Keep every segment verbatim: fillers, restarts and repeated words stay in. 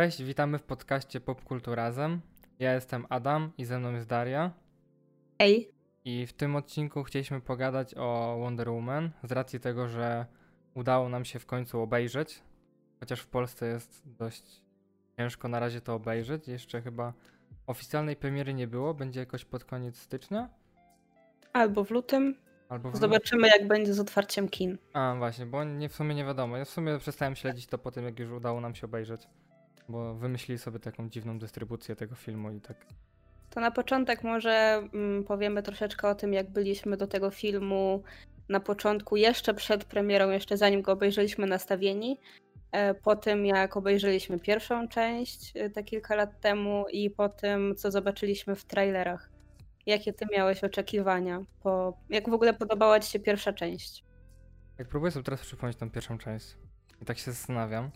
Cześć, witamy w podcaście Popkulturażem. Ja jestem Adam i ze mną jest Daria. Ej. I w tym odcinku chcieliśmy pogadać o Wonder Woman z racji tego, że udało nam się w końcu obejrzeć. Chociaż w Polsce jest dość ciężko na razie to obejrzeć. Jeszcze chyba oficjalnej premiery nie było. Będzie jakoś pod koniec stycznia? Albo w lutym. Albo w Zobaczymy lutym. Jak będzie z otwarciem kin. A właśnie, bo nie, w sumie nie wiadomo. Ja w sumie przestałem śledzić to po tym, jak już udało nam się obejrzeć. Bo wymyślili sobie taką dziwną dystrybucję tego filmu i tak. To na początek może mm, powiemy troszeczkę o tym, jak byliśmy do tego filmu na początku, jeszcze przed premierą, jeszcze zanim go obejrzeliśmy, nastawieni. Po tym, jak obejrzeliśmy pierwszą część te kilka lat temu i po tym, co zobaczyliśmy w trailerach. Jakie ty miałeś oczekiwania? Po... Jak w ogóle podobała ci się pierwsza część? Jak próbuję sobie teraz przypomnieć tą pierwszą część i tak się zastanawiam,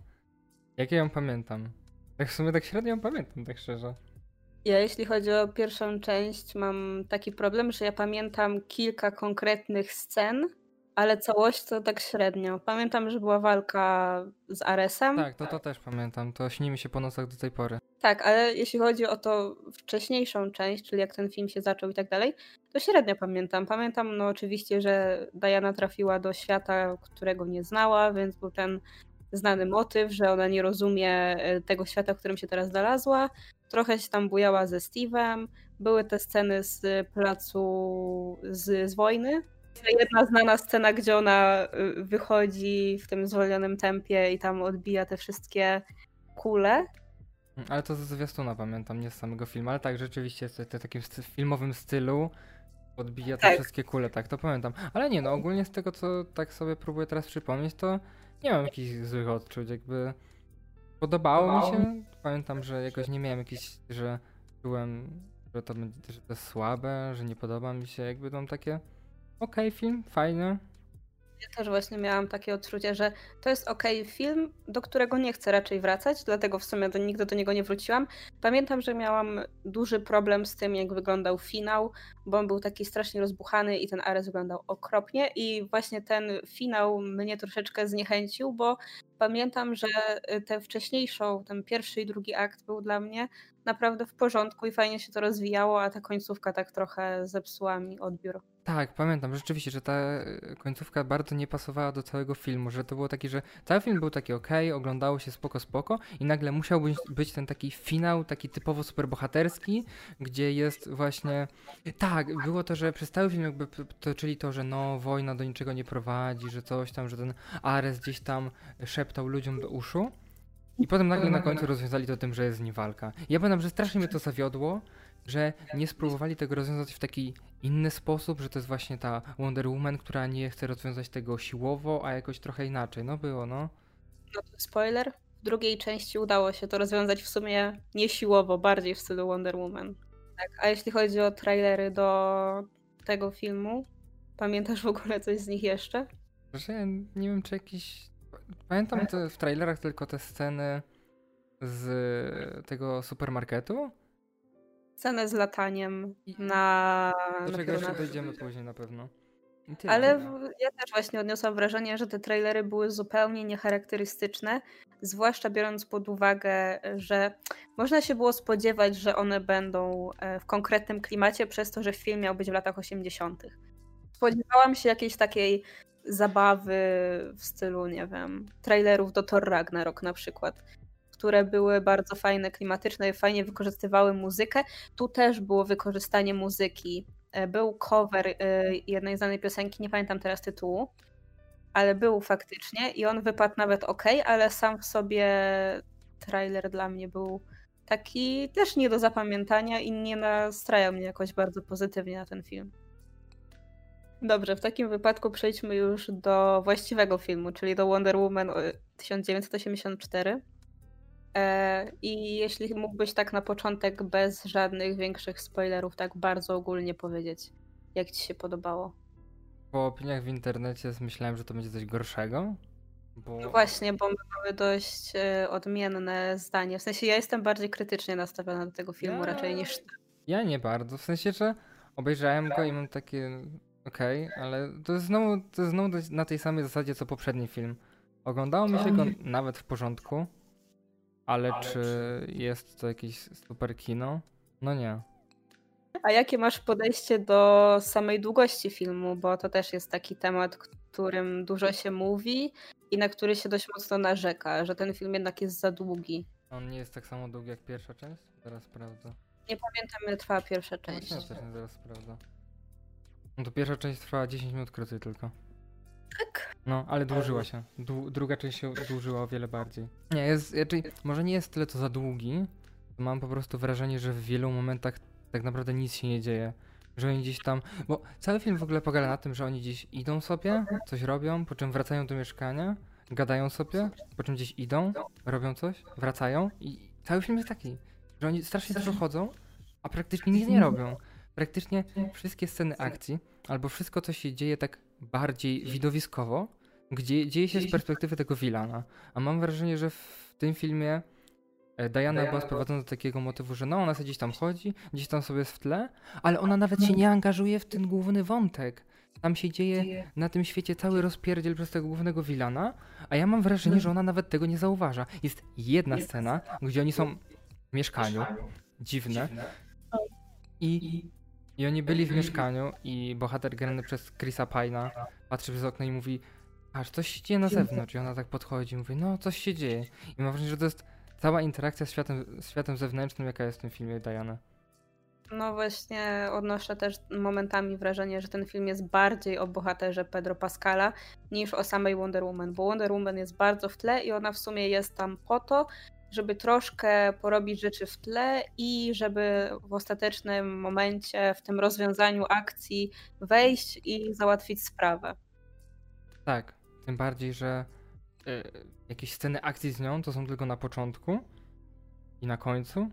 jak ja ją pamiętam? Tak w sumie tak średnio ją pamiętam, tak szczerze. Ja jeśli chodzi o pierwszą część, mam taki problem, że ja pamiętam kilka konkretnych scen, ale całość to tak średnio. Pamiętam, że była walka z Aresem. Tak, to, to też pamiętam. To śni mi się po nocach do tej pory. Tak, ale jeśli chodzi o tą wcześniejszą część, czyli jak ten film się zaczął i tak dalej, to średnio pamiętam. Pamiętam no oczywiście, że Diana trafiła do świata, którego nie znała, więc był ten znany motyw, że ona nie rozumie tego świata, w którym się teraz znalazła. Trochę się tam bujała ze Steve'em. Były te sceny z placu z, z wojny. Jedna znana scena, gdzie ona wychodzi w tym zwolnionym tempie i tam odbija te wszystkie kule. Ale to ze zwiastuna pamiętam, nie z samego filmu, ale tak, rzeczywiście w takim filmowym stylu odbija te tak. wszystkie kule, tak, to pamiętam. Ale nie, no ogólnie z tego, co tak sobie próbuję teraz przypomnieć, to nie mam jakichś złych odczuć, jakby podobało wow. mi się. Pamiętam, że jakoś nie miałem jakichś, że czułem, że to, będzie, że to jest słabe, że nie podoba mi się, jakby tam takie... Okej, okay, film, fajny. Ja też właśnie miałam takie odczucie, że to jest okej okay film, do którego nie chcę raczej wracać, dlatego w sumie do, nigdy do niego nie wróciłam. Pamiętam, że miałam duży problem z tym, jak wyglądał finał, bo on był taki strasznie rozbuchany i ten Ares wyglądał okropnie i właśnie ten finał mnie troszeczkę zniechęcił, bo pamiętam, że tę wcześniejszą, ten pierwszy i drugi akt był dla mnie naprawdę w porządku i fajnie się to rozwijało, a ta końcówka tak trochę zepsuła mi odbiór. Tak, pamiętam rzeczywiście, że ta końcówka bardzo nie pasowała do całego filmu, że to było taki, że cały film był taki okej, okay, oglądało się spoko, spoko i nagle musiał być, być ten taki finał, taki typowo superbohaterski, gdzie jest właśnie... Tak, było to, że przez cały film jakby toczyli to, że no wojna do niczego nie prowadzi, że coś tam, że ten Ares gdzieś tam szeptał ludziom do uszu i potem nagle na końcu rozwiązali to tym, że jest z nim walka. Ja pamiętam, że strasznie mnie to zawiodło, że nie spróbowali tego rozwiązać w taki inny sposób, że to jest właśnie ta Wonder Woman, która nie chce rozwiązać tego siłowo, a jakoś trochę inaczej. No było, no. No to spoiler. W drugiej części udało się to rozwiązać w sumie nie siłowo, bardziej w stylu Wonder Woman. Tak, a jeśli chodzi o trailery do tego filmu, pamiętasz w ogóle coś z nich jeszcze? Proszę, ja nie wiem czy jakiś... Pamiętam te, w trailerach tylko te sceny z tego supermarketu. Scenę z lataniem na... Do czego jeszcze dojdziemy później na pewno. Ale w, ja też właśnie odniosłam wrażenie, że te trailery były zupełnie niecharakterystyczne, zwłaszcza biorąc pod uwagę, że można się było spodziewać, że one będą w konkretnym klimacie przez to, że film miał być w latach osiemdziesiątych. Spodziewałam się jakiejś takiej zabawy w stylu, nie wiem, trailerów do Thor Ragnarok na przykład, które były bardzo fajne, klimatyczne, fajnie wykorzystywały muzykę. Tu też było wykorzystanie muzyki. Był cover jednej znanej piosenki, nie pamiętam teraz tytułu, ale był faktycznie i on wypadł nawet okej, okay, ale sam w sobie trailer dla mnie był taki też nie do zapamiętania i nie nastrajał mnie jakoś bardzo pozytywnie na ten film. Dobrze, w takim wypadku przejdźmy już do właściwego filmu, czyli do Wonder Woman tysiąc dziewięćset osiemdziesiąt cztery. I jeśli mógłbyś tak na początek bez żadnych większych spoilerów tak bardzo ogólnie powiedzieć, jak ci się podobało? Po opiniach w internecie myślałem, że to będzie coś gorszego. Bo... No właśnie, bo my mamy dość odmienne zdanie. W sensie ja jestem bardziej krytycznie nastawiona do tego filmu ja... raczej niż ty. Ja nie bardzo, w sensie, że obejrzałem go i mam takie okej, okay, ale to jest, znowu, to jest znowu na tej samej zasadzie co poprzedni film. Oglądało mi się go nawet w porządku. Ale czy jest to jakieś super kino? No nie. A jakie masz podejście do samej długości filmu? Bo to też jest taki temat, którym dużo się mówi i na który się dość mocno narzeka, że ten film jednak jest za długi. On nie jest tak samo długi jak pierwsza część? Teraz sprawdzę. Nie pamiętam, ile trwała pierwsza część. No, też nie zaraz sprawdzę. No to pierwsza część trwała dziesięć minut krócej tylko. Tak. No, ale dłużyła się. Dłu- druga część się dłużyła o wiele bardziej. Nie, jest, znaczy, może nie jest tyle to za długi. Mam po prostu wrażenie, że w wielu momentach tak naprawdę nic się nie dzieje. Że oni gdzieś tam... Bo cały film w ogóle polega na tym, że oni gdzieś idą sobie, coś robią, po czym wracają do mieszkania, gadają sobie, po czym gdzieś idą, robią coś, wracają i cały film jest taki, że oni strasznie dużo chodzą, a praktycznie nic nie robią. Praktycznie wszystkie sceny akcji, albo wszystko, co się dzieje tak bardziej widowiskowo, gdzie dzieje się z perspektywy tego vilana. A mam wrażenie, że w tym filmie Diana, Diana była sprowadzona do takiego motywu, że no ona sobie gdzieś tam chodzi, gdzieś tam sobie jest w tle, ale ona nawet się nie angażuje w ten główny wątek. Tam się dzieje na tym świecie cały rozpierdziel przez tego głównego vilana, a ja mam wrażenie, że ona nawet tego nie zauważa. Jest jedna scena, gdzie oni są w mieszkaniu, dziwne, i, i oni byli w mieszkaniu i bohater grany przez Chrisa Pine'a patrzy przez okno i mówi, aż coś się dzieje na zewnątrz, i ona tak podchodzi i mówi, no coś się dzieje. I mam wrażenie, że to jest cała interakcja z światem, z światem zewnętrznym, jaka jest w tym filmie Diana. No właśnie, odnoszę też momentami wrażenie, że ten film jest bardziej o bohaterze Pedro Pascala niż o samej Wonder Woman, bo Wonder Woman jest bardzo w tle i ona w sumie jest tam po to, żeby troszkę porobić rzeczy w tle i żeby w ostatecznym momencie, w tym rozwiązaniu akcji wejść i załatwić sprawę. Tak, tym bardziej, że y, jakieś sceny akcji z nią to są tylko na początku i na końcu.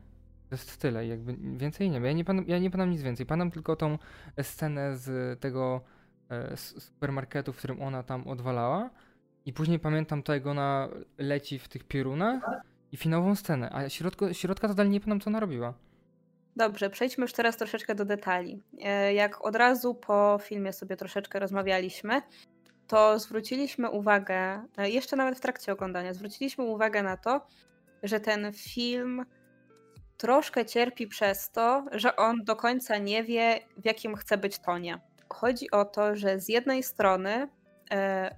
To jest tyle, jakby więcej nie wiem. Ja nie pamiętam ja nie nic więcej. Pamiętam tylko tą scenę z tego y, supermarketu, w którym ona tam odwalała i później pamiętam to, jak ona leci w tych piorunach. I finałową scenę, a środko, środka to dalej nie pamiętam, co ona robiła. Dobrze, przejdźmy już teraz troszeczkę do detali. Jak od razu po filmie sobie troszeczkę rozmawialiśmy, to zwróciliśmy uwagę, jeszcze nawet w trakcie oglądania, zwróciliśmy uwagę na to, że ten film troszkę cierpi przez to, że on do końca nie wie, w jakim chce być tonie. Chodzi o to, że z jednej strony y,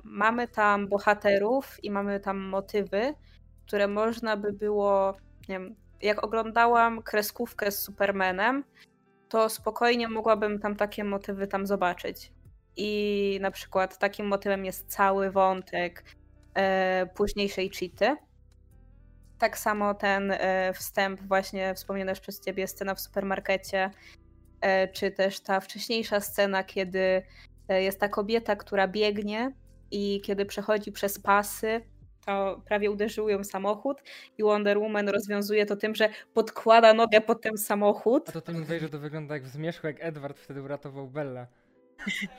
mamy tam bohaterów i mamy tam motywy, które można by było, nie wiem, jak oglądałam kreskówkę z Supermanem, to spokojnie mogłabym tam takie motywy tam zobaczyć. I na przykład takim motywem jest cały wątek e, późniejszej Cheety. Tak samo ten e, wstęp właśnie wspomniana przez ciebie scena w supermarkecie, e, czy też ta wcześniejsza scena, kiedy e, jest ta kobieta, która biegnie i kiedy przechodzi przez pasy, to prawie uderzył ją samochód i Wonder Woman rozwiązuje to tym, że podkłada nogę pod ten samochód. A to ty mówisz, że to wygląda jak w Zmierzchu, jak Edward wtedy uratował Bellę.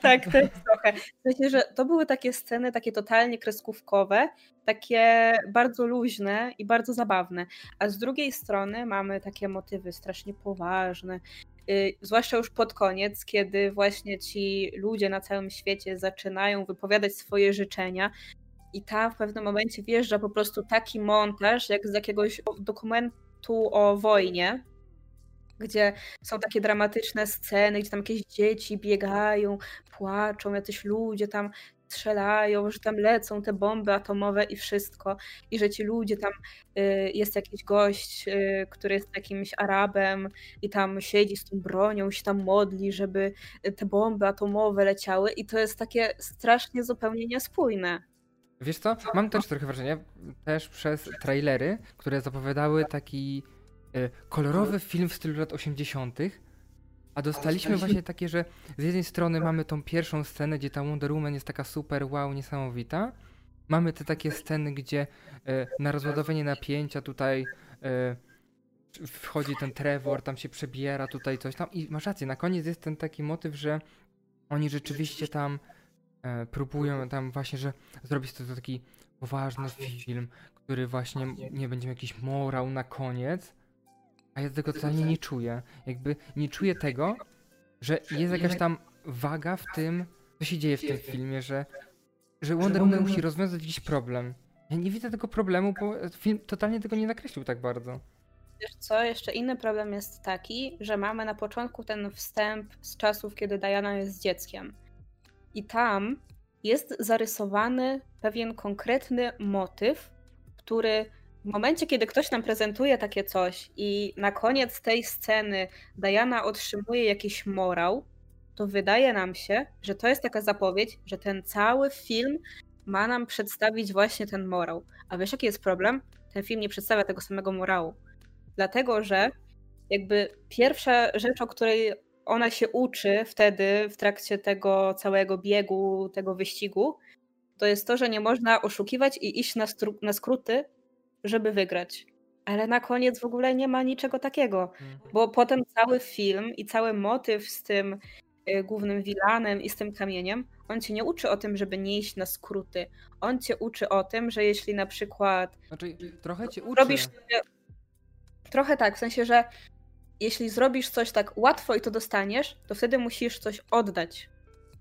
Tak, to jest trochę. Myślę, że to były takie sceny, takie totalnie kreskówkowe, takie bardzo luźne i bardzo zabawne. A z drugiej strony mamy takie motywy strasznie poważne, yy, zwłaszcza już pod koniec, kiedy właśnie ci ludzie na całym świecie zaczynają wypowiadać swoje życzenia. I tam w pewnym momencie wjeżdża po prostu taki montaż, jak z jakiegoś dokumentu o wojnie, gdzie są takie dramatyczne sceny, gdzie tam jakieś dzieci biegają, płaczą, jacyś ludzie tam strzelają, że tam lecą te bomby atomowe i wszystko. I że ci ludzie tam, y, jest jakiś gość, y, który jest jakimś Arabem i tam siedzi z tą bronią, się tam modli, żeby te bomby atomowe leciały. I to jest takie strasznie zupełnie niespójne. Wiesz co, mam też trochę wrażenie, też przez trailery, które zapowiadały taki y, kolorowy film w stylu lat osiemdziesiątych, a dostaliśmy właśnie takie, że z jednej strony mamy tą pierwszą scenę, gdzie ta Wonder Woman jest taka super, wow, niesamowita. Mamy te takie sceny, gdzie y, na rozładowanie napięcia tutaj y, wchodzi ten Trevor, tam się przebiera, tutaj coś tam. I masz rację, na koniec jest ten taki motyw, że oni rzeczywiście tam próbują tam właśnie, że zrobić to, to taki poważny film, który właśnie nie będzie jakiś morał na koniec, a ja tego totalnie nie czuję. Jakby nie czuję tego, że jest jakaś tam waga w tym, co się dzieje w tym filmie, że, że Wonder Woman musi rozwiązać jakiś problem. Ja nie widzę tego problemu, bo film totalnie tego nie nakreślił tak bardzo. Wiesz co, jeszcze inny problem jest taki, że mamy na początku ten wstęp z czasów, kiedy Diana jest dzieckiem. I tam jest zarysowany pewien konkretny motyw, który w momencie, kiedy ktoś nam prezentuje takie coś i na koniec tej sceny Diana otrzymuje jakiś morał, to wydaje nam się, że to jest taka zapowiedź, że ten cały film ma nam przedstawić właśnie ten morał. A wiesz, jaki jest problem? Ten film nie przedstawia tego samego morału. Dlatego, że jakby pierwsza rzecz, o której ona się uczy wtedy w trakcie tego całego biegu, tego wyścigu, to jest to, że nie można oszukiwać i iść na, stru- na skróty, żeby wygrać. Ale na koniec w ogóle nie ma niczego takiego, bo potem cały film i cały motyw z tym głównym wilanem i z tym kamieniem, on cię nie uczy o tym, żeby nie iść na skróty. On cię uczy o tym, że jeśli na przykład... Znaczy, trochę cię uczy. Robisz... Trochę tak, w sensie, że jeśli zrobisz coś tak łatwo i to dostaniesz, to wtedy musisz coś oddać.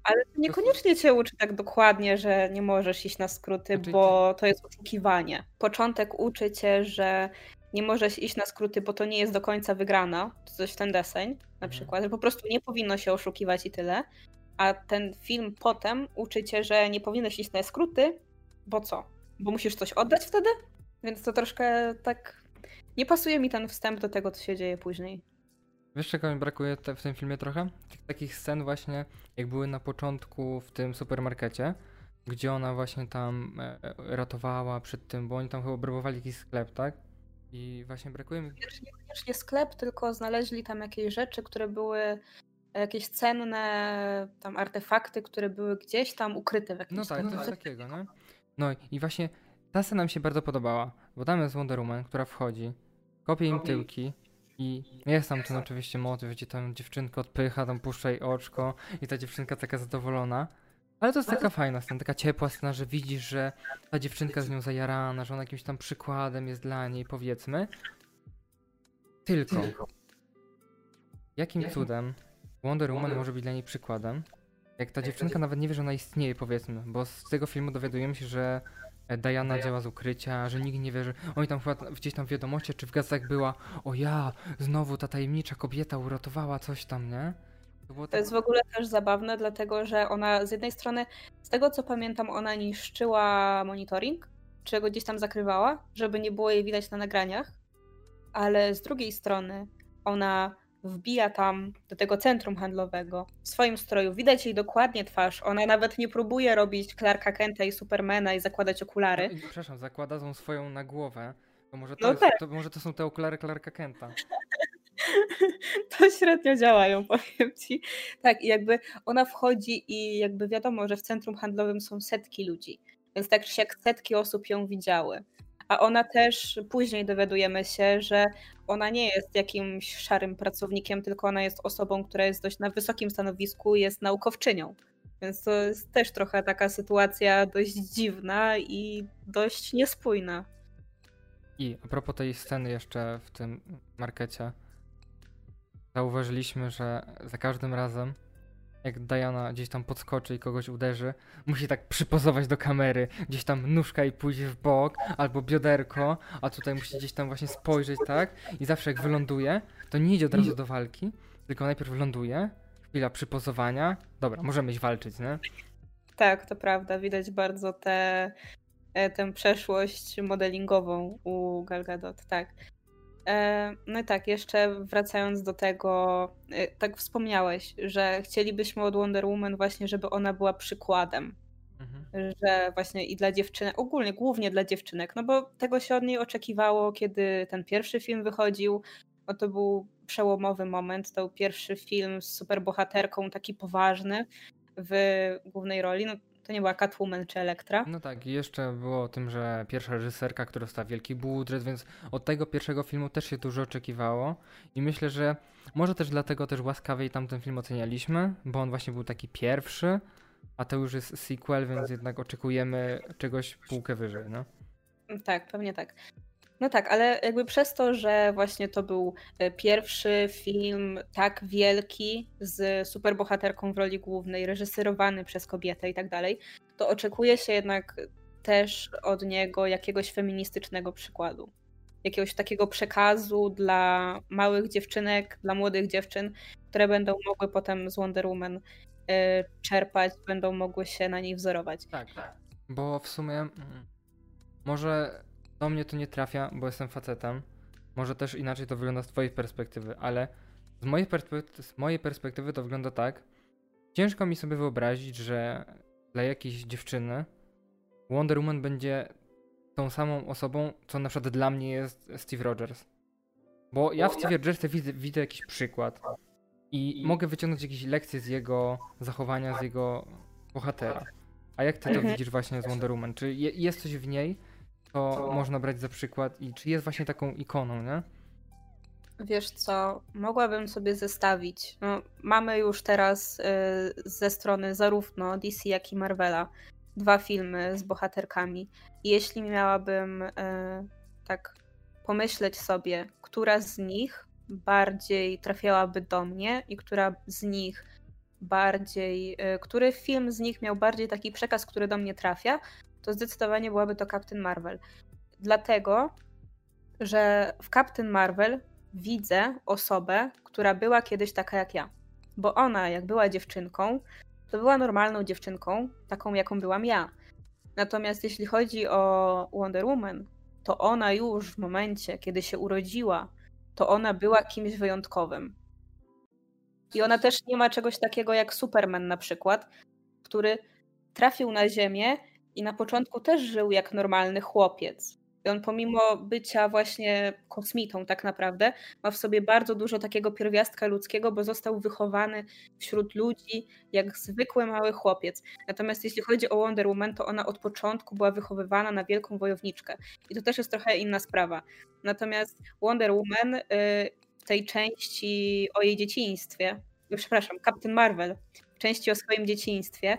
Ale to niekoniecznie cię uczy tak dokładnie, że nie możesz iść na skróty, bo to jest oszukiwanie. Początek uczy cię, że nie możesz iść na skróty, bo to nie jest do końca wygrana, to coś w ten deseń na przykład, że po prostu nie powinno się oszukiwać i tyle. A ten film potem uczy cię, że nie powinieneś iść na skróty, bo co? Bo musisz coś oddać wtedy? Więc to troszkę tak... Nie pasuje mi ten wstęp do tego, co się dzieje później. Wiesz, czego mi brakuje te, w tym filmie trochę? Tych takich scen właśnie, jak były na początku w tym supermarkecie, gdzie ona właśnie tam e, ratowała przed tym, bo oni tam chyba obrabowali jakiś sklep, tak? I właśnie brakuje mi... Niekoniecznie sklep, tylko znaleźli tam jakieś rzeczy, które były jakieś cenne tam artefakty, które były gdzieś tam ukryte w jakimś... No tak, coś takiego, no. No i właśnie ta scena nam się bardzo podobała, bo tam jest Wonder Woman, która wchodzi, kopie im tyłki i jest tam ten oczywiście motyw, gdzie tam dziewczynkę odpycha, tam puszcza jej oczko i ta dziewczynka taka zadowolona. Ale to jest taka fajna scena, taka ciepła scena, że widzisz, że ta dziewczynka z nią zajarana, że ona jakimś tam przykładem jest dla niej, powiedzmy. Tylko jakim cudem Wonder Woman może być dla niej przykładem, jak ta dziewczynka nawet nie wie, że ona istnieje, powiedzmy, bo z tego filmu dowiadujemy się, że Diana działa z ukrycia, że nikt nie wie, że oni tam chyba gdzieś tam w wiadomościach czy w gazetach była, o ja, znowu ta tajemnicza kobieta uratowała coś tam, nie? To, to tak... jest w ogóle też zabawne, dlatego że ona z jednej strony, z tego co pamiętam, ona niszczyła monitoring, czy go gdzieś tam zakrywała, żeby nie było jej widać na nagraniach, ale z drugiej strony ona wbija tam do tego centrum handlowego w swoim stroju. Widać jej dokładnie twarz. Ona nawet nie próbuje robić Clarka Kenta i Supermana i zakładać okulary. No, przepraszam, zakłada tą swoją na głowę. To może to, no jest, tak. to, może to są te okulary Clarka Kenta. To średnio działają, powiem ci. Tak, i jakby ona wchodzi i jakby wiadomo, że w centrum handlowym są setki ludzi. Więc tak czy siak setki osób ją widziały. A ona też, później dowiadujemy się, że ona nie jest jakimś szarym pracownikiem, tylko ona jest osobą, która jest dość na wysokim stanowisku, jest naukowczynią. Więc to jest też trochę taka sytuacja dość dziwna i dość niespójna. I a propos tej sceny jeszcze w tym markecie, zauważyliśmy, że za każdym razem, jak Diana gdzieś tam podskoczy i kogoś uderzy, musi tak przypozować do kamery. Gdzieś tam nóżka i pójdzie w bok, albo bioderko, a tutaj musi gdzieś tam właśnie spojrzeć, tak? I zawsze jak wyląduje, to nie idzie od razu do walki, tylko najpierw ląduje, chwila przypozowania, dobra, możemy iść walczyć, nie? Tak, to prawda, widać bardzo tę tę przeszłość modelingową u Gal Gadot, tak. No i tak, jeszcze wracając do tego, tak wspomniałeś, że chcielibyśmy od Wonder Woman właśnie, żeby ona była przykładem, mhm. że właśnie i dla dziewczynek, ogólnie, głównie dla dziewczynek, no bo tego się od niej oczekiwało, kiedy ten pierwszy film wychodził, no to był przełomowy moment, to był pierwszy film z superbohaterką, taki poważny w głównej roli, no to nie była Catwoman czy Elektra. No tak, i jeszcze było o tym, że pierwsza reżyserka, która dostała wielki budżet, więc od tego pierwszego filmu też się dużo oczekiwało. I myślę, że może też dlatego też łaskawiej tamten film ocenialiśmy, bo on właśnie był taki pierwszy, a to już jest sequel, więc jednak oczekujemy czegoś półkę wyżej, no. Tak, pewnie tak. No tak, ale jakby przez to, że właśnie to był pierwszy film tak wielki z superbohaterką w roli głównej, reżyserowany przez kobietę i tak dalej, to oczekuje się jednak też od niego jakiegoś feministycznego przykładu. Jakiegoś takiego przekazu dla małych dziewczynek, dla młodych dziewczyn, które będą mogły potem z Wonder Woman czerpać, będą mogły się na niej wzorować. Tak, tak. Bo w sumie może do mnie to nie trafia, bo jestem facetem. Może też inaczej to wygląda z twojej perspektywy, ale z mojej, perspektywy, z mojej perspektywy to wygląda tak. Ciężko mi sobie wyobrazić, że dla jakiejś dziewczyny Wonder Woman będzie tą samą osobą, co na przykład dla mnie jest Steve Rogers. Bo ja w Steve Rogersie widzę, widzę jakiś przykład i mogę wyciągnąć jakieś lekcje z jego zachowania, z jego bohatera. A jak ty to widzisz właśnie z Wonder Woman? Czy je, jest coś w niej, co, co można brać za przykład i czy jest właśnie taką ikoną, nie? Wiesz co, mogłabym sobie zestawić. No, mamy już teraz y, ze strony zarówno D C, jak i Marvela dwa filmy z bohaterkami. Jeśli miałabym y, tak pomyśleć sobie, która z nich bardziej trafiałaby do mnie i która z nich bardziej, y, który film z nich miał bardziej taki przekaz, który do mnie trafia, to zdecydowanie byłaby to Captain Marvel. Dlatego, że w Captain Marvel widzę osobę, która była kiedyś taka jak ja. Bo ona, jak była dziewczynką, to była normalną dziewczynką, taką jaką byłam ja. Natomiast jeśli chodzi o Wonder Woman, to ona już w momencie, kiedy się urodziła, to ona była kimś wyjątkowym. I ona też nie ma czegoś takiego jak Superman na przykład, który trafił na ziemię i na początku też żył jak normalny chłopiec. I on pomimo bycia właśnie kosmitą tak naprawdę ma w sobie bardzo dużo takiego pierwiastka ludzkiego, bo został wychowany wśród ludzi jak zwykły mały chłopiec. Natomiast jeśli chodzi o Wonder Woman, to ona od początku była wychowywana na wielką wojowniczkę. I to też jest trochę inna sprawa. Natomiast Wonder Woman w tej części o jej dzieciństwie, przepraszam, Captain Marvel w części o swoim dzieciństwie,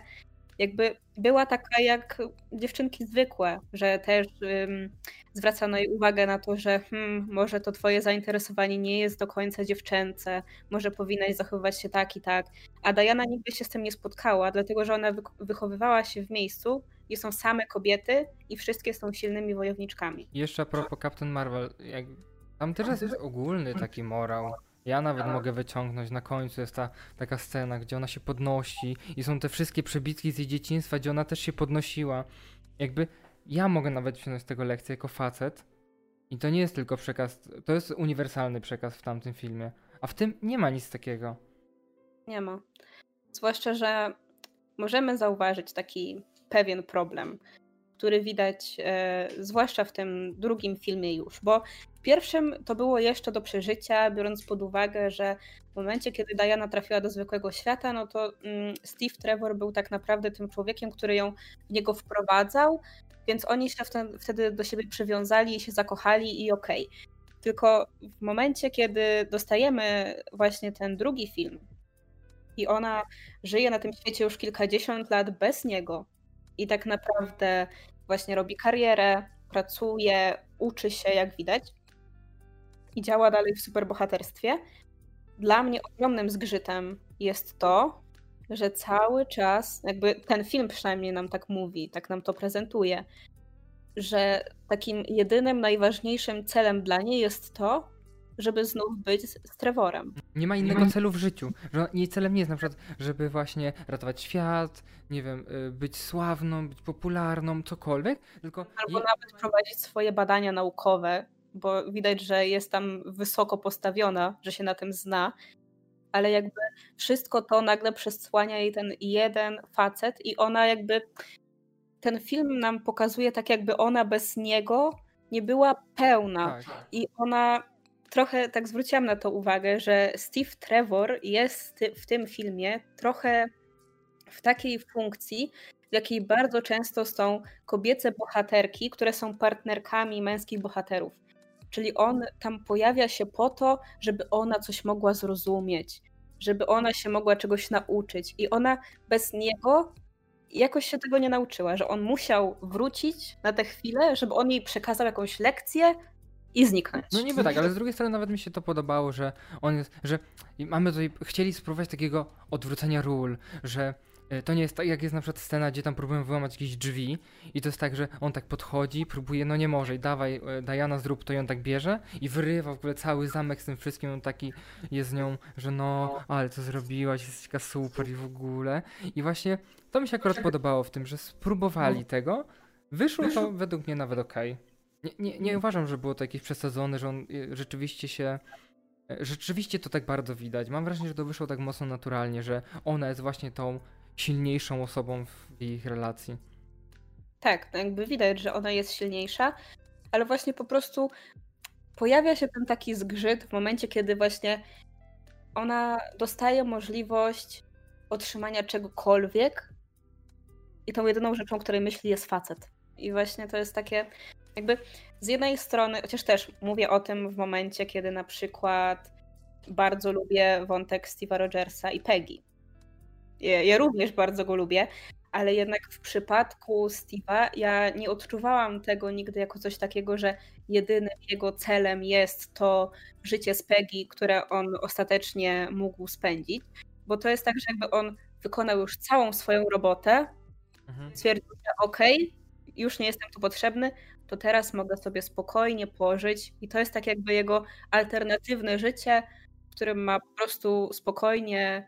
jakby była taka jak dziewczynki zwykłe, że też um, zwracano jej uwagę na to, że hmm, może to twoje zainteresowanie nie jest do końca dziewczęce, może powinnaś zachowywać się tak i tak. A Diana nigdy się z tym nie spotkała, dlatego że ona wy- wychowywała się w miejscu, gdzie są same kobiety i wszystkie są silnymi wojowniczkami. Jeszcze a propos Captain Marvel, jak... tam też jest ogólny taki morał. Ja nawet mogę wyciągnąć, na końcu jest ta taka scena, gdzie ona się podnosi i są te wszystkie przebitki z jej dzieciństwa, gdzie ona też się podnosiła. Jakby ja mogę nawet wziąć z tego lekcję jako facet i to nie jest tylko przekaz, to jest uniwersalny przekaz w tamtym filmie, a w tym nie ma nic takiego. Nie ma. Zwłaszcza, że możemy zauważyć taki pewien problem, który widać e, zwłaszcza w tym drugim filmie już, bo w pierwszym to było jeszcze do przeżycia, biorąc pod uwagę, że w momencie, kiedy Diana trafiła do zwykłego świata, no to mm, Steve Trevor był tak naprawdę tym człowiekiem, który ją w niego wprowadzał, więc oni się wtedy, wtedy do siebie przywiązali i się zakochali i okej. Okay. Tylko w momencie, kiedy dostajemy właśnie ten drugi film i ona żyje na tym świecie już kilkadziesiąt lat bez niego, i tak naprawdę właśnie robi karierę, pracuje, uczy się, jak widać, i działa dalej w superbohaterstwie. Dla mnie ogromnym zgrzytem jest to, że cały czas, jakby ten film przynajmniej nam tak mówi, tak nam to prezentuje, że takim jedynym, najważniejszym celem dla niej jest to, żeby znów być z Trevorem. Nie ma innego celu w życiu. Że jej celem nie jest na przykład, żeby właśnie ratować świat, nie wiem, być sławną, być popularną, cokolwiek, tylko... Albo jej... nawet prowadzić swoje badania naukowe, bo widać, że jest tam wysoko postawiona, że się na tym zna, ale jakby wszystko to nagle przesłania jej ten jeden facet i ona jakby... Ten film nam pokazuje tak, jakby ona bez niego nie była pełna. Tak, tak. I ona... Trochę tak zwróciłam na to uwagę, że Steve Trevor jest w tym filmie trochę w takiej funkcji, w jakiej bardzo często są kobiece bohaterki, które są partnerkami męskich bohaterów. Czyli on tam pojawia się po to, żeby ona coś mogła zrozumieć, żeby ona się mogła czegoś nauczyć. I ona bez niego jakoś się tego nie nauczyła, że on musiał wrócić na tę chwilę, żeby on jej przekazał jakąś lekcję, i zniknąć. No niby tak, ale z drugiej strony nawet mi się to podobało, że on jest, że mamy tutaj, chcieli spróbować takiego odwrócenia ról, że To nie jest tak, jak jest na przykład scena, gdzie tam próbują wyłamać jakieś drzwi i to jest tak, że on tak podchodzi, próbuje, no nie może i dawaj, Diana, zrób to, i on tak bierze i wyrywa w ogóle cały zamek z tym wszystkim, on taki jest z nią, że no, ale to zrobiłaś, jesteś taka super i w ogóle. I właśnie to mi się akurat podobało w tym, że spróbowali tego, wyszło to według mnie nawet okej. Okay. Nie, nie, nie uważam, że było to jakieś przesadzone, że on rzeczywiście się... Rzeczywiście to tak bardzo widać. Mam wrażenie, że to wyszło tak mocno naturalnie, że ona jest właśnie tą silniejszą osobą w ich relacji. Tak, no jakby widać, że ona jest silniejsza, ale właśnie po prostu pojawia się ten taki zgrzyt w momencie, kiedy właśnie ona dostaje możliwość otrzymania czegokolwiek i tą jedyną rzeczą, której myśli, jest facet. I właśnie to jest takie jakby z jednej strony, chociaż też mówię o tym w momencie, kiedy na przykład bardzo lubię wątek Steve'a Rogersa i Peggy. Ja, ja również bardzo go lubię, ale jednak w przypadku Steve'a ja nie odczuwałam tego nigdy jako coś takiego, że jedynym jego celem jest to życie z Peggy, które on ostatecznie mógł spędzić, bo to jest tak, że jakby on wykonał już całą swoją robotę, mhm. stwierdził, że okej, okay, już nie jestem tu potrzebny, to teraz mogę sobie spokojnie pożyć i to jest tak jakby jego alternatywne życie, w którym ma po prostu spokojnie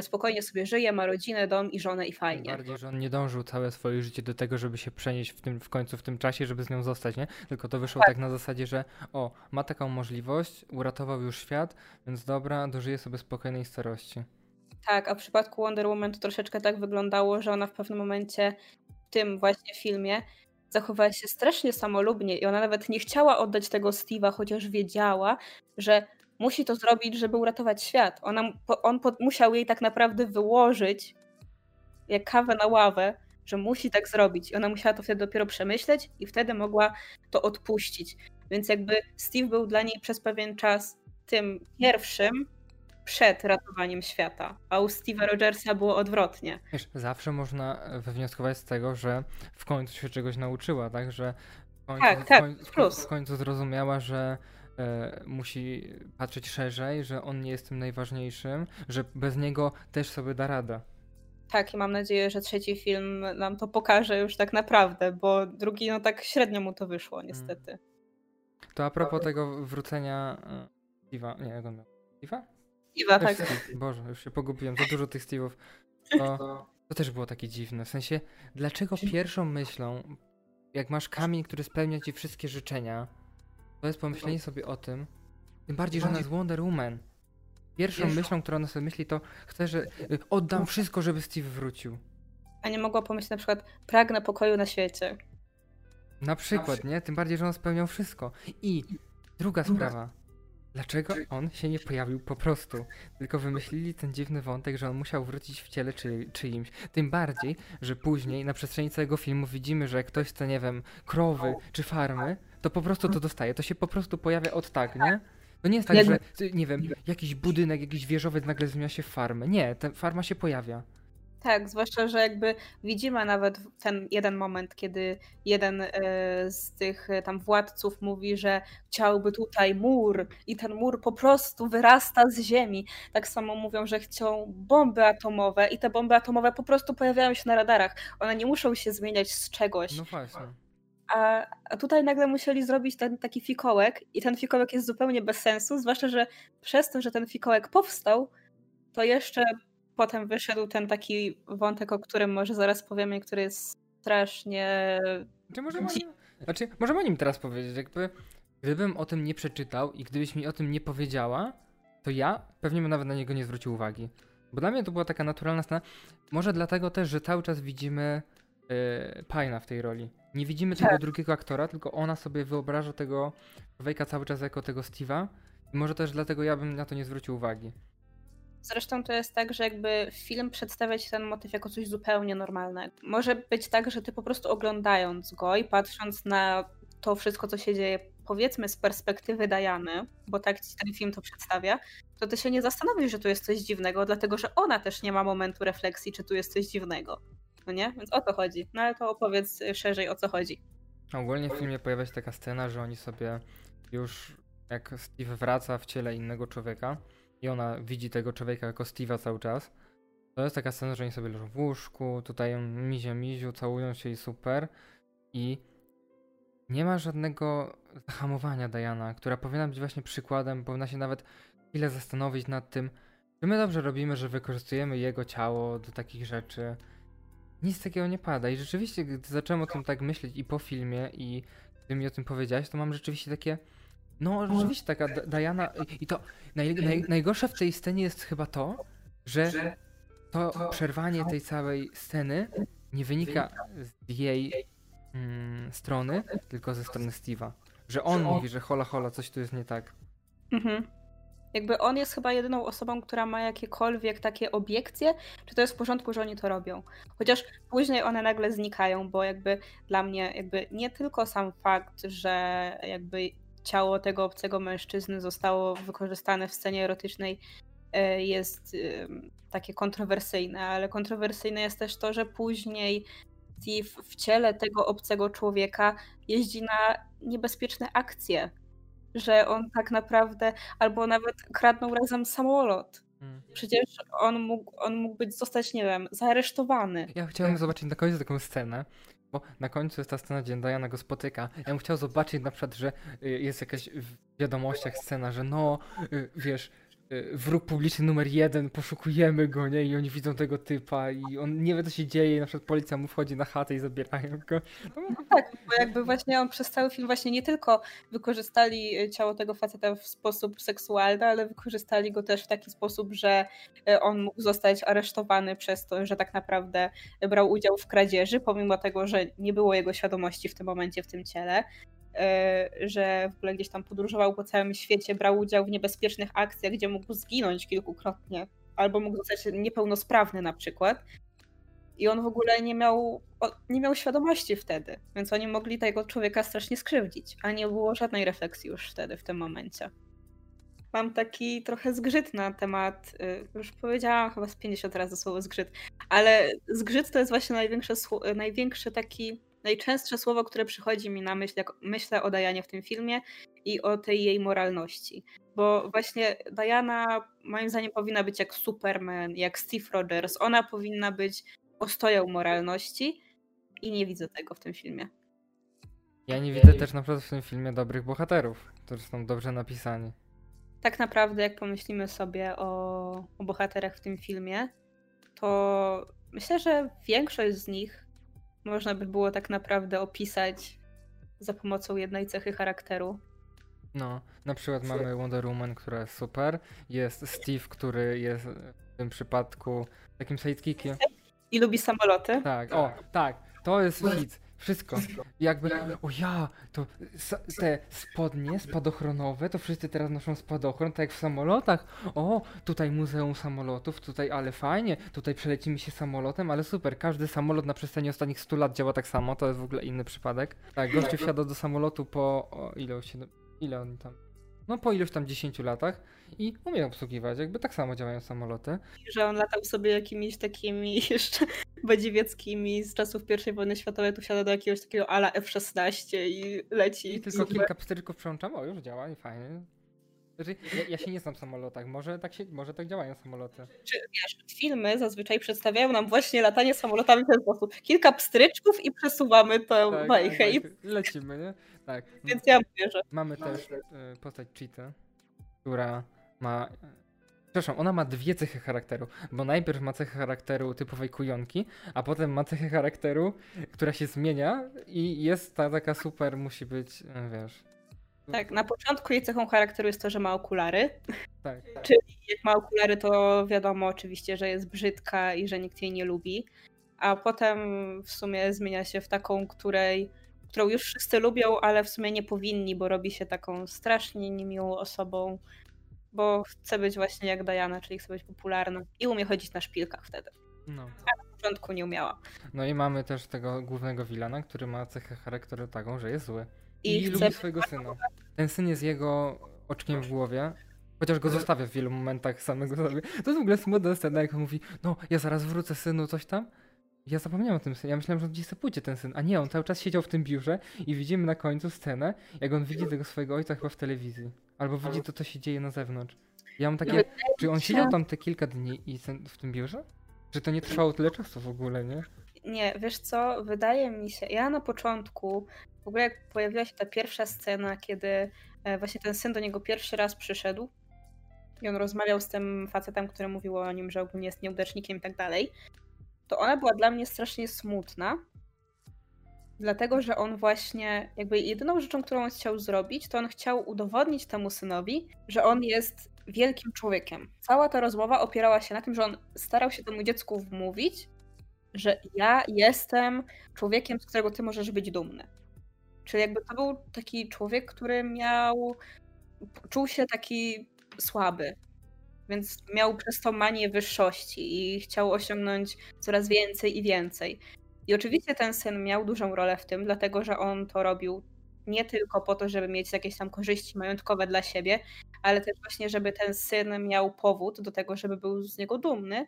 spokojnie sobie żyje, ma rodzinę, dom i żonę i fajnie. Tym bardziej, że on nie dążył całe swoje życie do tego, żeby się przenieść w, tym, w końcu w tym czasie, żeby z nią zostać, nie? Tylko to wyszło tak. tak na zasadzie, że o, ma taką możliwość, uratował już świat, więc dobra, dożyje sobie spokojnej starości. Tak, a w przypadku Wonder Woman to troszeczkę tak wyglądało, że ona w pewnym momencie w tym właśnie filmie zachowała się strasznie samolubnie i ona nawet nie chciała oddać tego Steve'a, chociaż wiedziała, że musi to zrobić, żeby uratować świat. Ona, on pod, musiał jej tak naprawdę wyłożyć jak kawę na ławę, że musi tak zrobić. I ona musiała to wtedy dopiero przemyśleć i wtedy mogła to odpuścić. Więc jakby Steve był dla niej przez pewien czas tym pierwszym przed ratowaniem świata, a u Steve'a Rogersa było odwrotnie. Wiesz, zawsze można wywnioskować z tego, że w końcu się czegoś nauczyła, tak? Że w końcu, tak, tak, w końcu, plus. W końcu zrozumiała, że musi patrzeć szerzej, że on nie jest tym najważniejszym, że bez niego też sobie da radę. Tak, i mam nadzieję, że trzeci film nam to pokaże już tak naprawdę, bo drugi no tak średnio mu to wyszło niestety. To a propos tego wrócenia Steve'a, nie, jak on miał? Steve'a? Steve'a, tak. Steve. Boże, już się pogubiłem, za dużo tych Steve'ów. To, to też było takie dziwne, w sensie dlaczego pierwszą myślą, jak masz kamień, który spełnia ci wszystkie życzenia, to jest pomyślenie sobie o tym, tym bardziej, że ona jest Wonder Woman. Pierwszą Wiesz? myślą, którą ona sobie myśli, to chce, że oddam wszystko, żeby Steve wrócił. A nie mogła pomyśleć na przykład, pragnę pokoju na świecie. Na przykład, nie? Tym bardziej, że on spełniał wszystko. I druga sprawa. Dlaczego on się nie pojawił po prostu? Tylko wymyślili ten dziwny wątek, że on musiał wrócić w ciele czy, czyimś. Tym bardziej, że później na przestrzeni całego filmu widzimy, że jak ktoś chce, nie wiem, krowy czy farmy, to po prostu to dostaje. To się po prostu pojawia od tak, nie? To nie jest tak, że, nie wiem, jakiś budynek, jakiś wieżowiec nagle zmienia się w farmę. Nie, ta farma się pojawia. Tak, zwłaszcza, że jakby widzimy nawet ten jeden moment, kiedy jeden z tych tam władców mówi, że chciałby tutaj mur i ten mur po prostu wyrasta z ziemi. Tak samo mówią, że chcą bomby atomowe i te bomby atomowe po prostu pojawiają się na radarach. One nie muszą się zmieniać z czegoś. No właśnie. A, a tutaj nagle musieli zrobić ten taki fikołek i ten fikołek jest zupełnie bez sensu, zwłaszcza, że przez to, że ten fikołek powstał, to jeszcze... Potem wyszedł ten taki wątek, o którym może zaraz powiemy, który jest strasznie... Czy możemy, o nim, znaczy, możemy o nim teraz powiedzieć. Jakby, gdybym o tym nie przeczytał i gdybyś mi o tym nie powiedziała, to ja pewnie bym nawet na niego nie zwrócił uwagi. Bo dla mnie to była taka naturalna scena. Może dlatego też, że cały czas widzimy yy, Pine'a w tej roli. Nie widzimy tak. tego drugiego aktora, tylko ona sobie wyobraża tego człowieka cały czas jako tego Steve'a. I może też dlatego ja bym na to nie zwrócił uwagi. Zresztą to jest tak, że jakby film przedstawia ci ten motyw jako coś zupełnie normalnego. Może być tak, że ty po prostu oglądając go i patrząc na to wszystko, co się dzieje, powiedzmy z perspektywy Diany, bo tak ci ten film to przedstawia, to ty się nie zastanowisz, że tu jest coś dziwnego, dlatego że ona też nie ma momentu refleksji, czy tu jest coś dziwnego. No nie? Więc o to chodzi. No ale to opowiedz szerzej, o co chodzi. Ogólnie w filmie pojawia się taka scena, że oni sobie już, jak Steve wraca w ciele innego człowieka, i ona widzi tego człowieka jako Steve'a cały czas, To jest taka scena, że oni sobie leżą w łóżku, tutaj mizia miziu, całują się i super. I nie ma żadnego zahamowania Diana, która powinna być właśnie przykładem, powinna się nawet chwilę zastanowić nad tym, czy my dobrze robimy, że wykorzystujemy jego ciało do takich rzeczy. Nic takiego nie pada. I rzeczywiście, gdy zacząłem o tym tak myśleć i po filmie, i gdy mi o tym powiedziałaś, to mam rzeczywiście takie... No, rzeczywiście taka Diana... I to naj, naj, najgorsze w tej scenie jest chyba to, że to przerwanie tej całej sceny nie wynika z jej mm, strony, tylko ze strony Steve'a. Że on mówi, że hola hola, coś tu jest nie tak. Mhm. Jakby on jest chyba jedyną osobą, która ma jakiekolwiek takie obiekcje, czy to jest w porządku, że oni to robią. Chociaż później one nagle znikają, bo jakby dla mnie jakby nie tylko sam fakt, że jakby ciało tego obcego mężczyzny zostało wykorzystane w scenie erotycznej jest takie kontrowersyjne, ale kontrowersyjne jest też to, że później Steve w ciele tego obcego człowieka jeździ na niebezpieczne akcje. Że on tak naprawdę, albo nawet kradnął razem samolot. Przecież on mógł, on mógł być, zostać, nie wiem, zaaresztowany. Ja chciałem zobaczyć na końcu taką scenę, bo na końcu jest ta scena, gdzie Diana go spotyka. Ja bym chciał zobaczyć na przykład, że jest jakaś w wiadomościach scena, że no, wiesz, wróg publiczny numer jeden, poszukujemy go, nie? I oni widzą tego typa i on nie wie, co się dzieje i na przykład policja mu wchodzi na chatę i zabierają go. No tak, bo jakby właśnie on przez cały film właśnie nie tylko wykorzystali ciało tego faceta w sposób seksualny, ale wykorzystali go też w taki sposób, że on mógł zostać aresztowany przez to, że tak naprawdę brał udział w kradzieży, pomimo tego, że nie było jego świadomości w tym momencie w tym ciele. Że w ogóle gdzieś tam podróżował po całym świecie, brał udział w niebezpiecznych akcjach, gdzie mógł zginąć kilkukrotnie, albo mógł zostać niepełnosprawny na przykład. I on w ogóle nie miał, nie miał świadomości wtedy, więc oni mogli tego człowieka strasznie skrzywdzić, a nie było żadnej refleksji już wtedy, w tym momencie. Mam taki trochę zgrzyt na temat, już powiedziałam chyba z pięćdziesiąt razy słowo zgrzyt, ale zgrzyt to jest właśnie największy, największy taki... Najczęstsze słowo, które przychodzi mi na myśl, jak myślę o Dianie w tym filmie i o tej jej moralności. Bo właśnie Diana, moim zdaniem, powinna być jak Superman, jak Steve Rogers. Ona powinna być ostoją moralności i nie widzę tego w tym filmie. Ja nie widzę też na przykład w tym filmie dobrych bohaterów, którzy są dobrze napisani. Tak naprawdę, jak pomyślimy sobie o, o bohaterach w tym filmie, to myślę, że większość z nich można by było tak naprawdę opisać za pomocą jednej cechy charakteru. No, na przykład mamy Wonder Woman, która jest super. Jest Steve, który jest w tym przypadku takim sidekickiem. I lubi samoloty. Tak, o, tak. To jest hit. Wszystko. Jakby, o ja, to te spodnie spadochronowe, to wszyscy teraz noszą spadochron, tak jak w samolotach. O, tutaj muzeum samolotów, tutaj ale fajnie, tutaj przelecimy się samolotem, ale super, każdy samolot na przestrzeni ostatnich stu lat działa tak samo, to jest w ogóle inny przypadek. Tak, gościu wsiada do samolotu po, o, ile, ile on tam, no po iluś tam dziesięciu latach i umie obsługiwać, jakby tak samo działają samoloty. Że on latał sobie jakimiś takimi jeszcze badzieckimi z czasów pierwszej wojny światowej, tu wsiada do jakiegoś takiego ala F szesnaście i leci. I tylko kilka pstryków przełączam, o już działa i fajnie. Znaczy, ja, ja się nie znam w samolotach, może tak, się, może tak działają samoloty. Czy wiesz, filmy zazwyczaj przedstawiają nam właśnie latanie samolotami w ten sposób. Kilka pstryczków i przesuwamy tę tak, bajkę. Tak, i lecimy, nie? Tak. Więc ja mówię, że... Mamy też y, postać Cheetah, która ma... Przepraszam, ona ma dwie cechy charakteru, bo najpierw ma cechę charakteru typowej kujonki, a potem ma cechę charakteru, która się zmienia i jest ta taka super, musi być, wiesz... Tak, na początku jej cechą charakteru jest to, że ma okulary. Tak, tak. Czyli jak ma okulary, to wiadomo oczywiście, że jest brzydka i że nikt jej nie lubi. A potem w sumie zmienia się w taką, której, którą już wszyscy lubią, ale w sumie nie powinni, bo robi się taką strasznie niemiłą osobą, bo chce być właśnie jak Diana, czyli chce być popularna i umie chodzić na szpilkach wtedy. No. A na początku nie umiała. No i mamy też tego głównego wilana, który ma cechę charakteru taką, że jest zły. I, I lubi swojego syna. Ten syn jest jego oczkiem w głowie, chociaż go zostawia w wielu momentach samego sobie. To jest w ogóle smutna scena, jak on mówi, no ja zaraz wrócę synu, coś tam. Ja zapomniałem o tym synu, ja myślałem, że on gdzieś sobie pójdzie ten syn, a nie, on cały czas siedział w tym biurze i widzimy na końcu scenę, jak on widzi tego swojego ojca chyba w telewizji. Albo widzi to, co się dzieje na zewnątrz. Ja mam takie, czy on siedział tam te kilka dni i w tym biurze? Że to nie trwało tyle czasu w ogóle, nie? Nie, wiesz co, wydaje mi się, ja na początku, w ogóle jak pojawiła się ta pierwsza scena, kiedy właśnie ten syn do niego pierwszy raz przyszedł i on rozmawiał z tym facetem, który mówił o nim, że ogólnie jest nieudacznikiem i tak dalej, to ona była dla mnie strasznie smutna, dlatego że on właśnie, jakby jedyną rzeczą, którą on chciał zrobić, to on chciał udowodnić temu synowi, że on jest wielkim człowiekiem. Cała ta rozmowa opierała się na tym, że on starał się temu dziecku wmówić, że ja jestem człowiekiem, z którego ty możesz być dumny. Czyli jakby to był taki człowiek, który miał, czuł się taki słaby, więc miał przez to manię wyższości i chciał osiągnąć coraz więcej i więcej. I oczywiście ten syn miał dużą rolę w tym, dlatego że on to robił nie tylko po to, żeby mieć jakieś tam korzyści majątkowe dla siebie, ale też właśnie, żeby ten syn miał powód do tego, żeby był z niego dumny,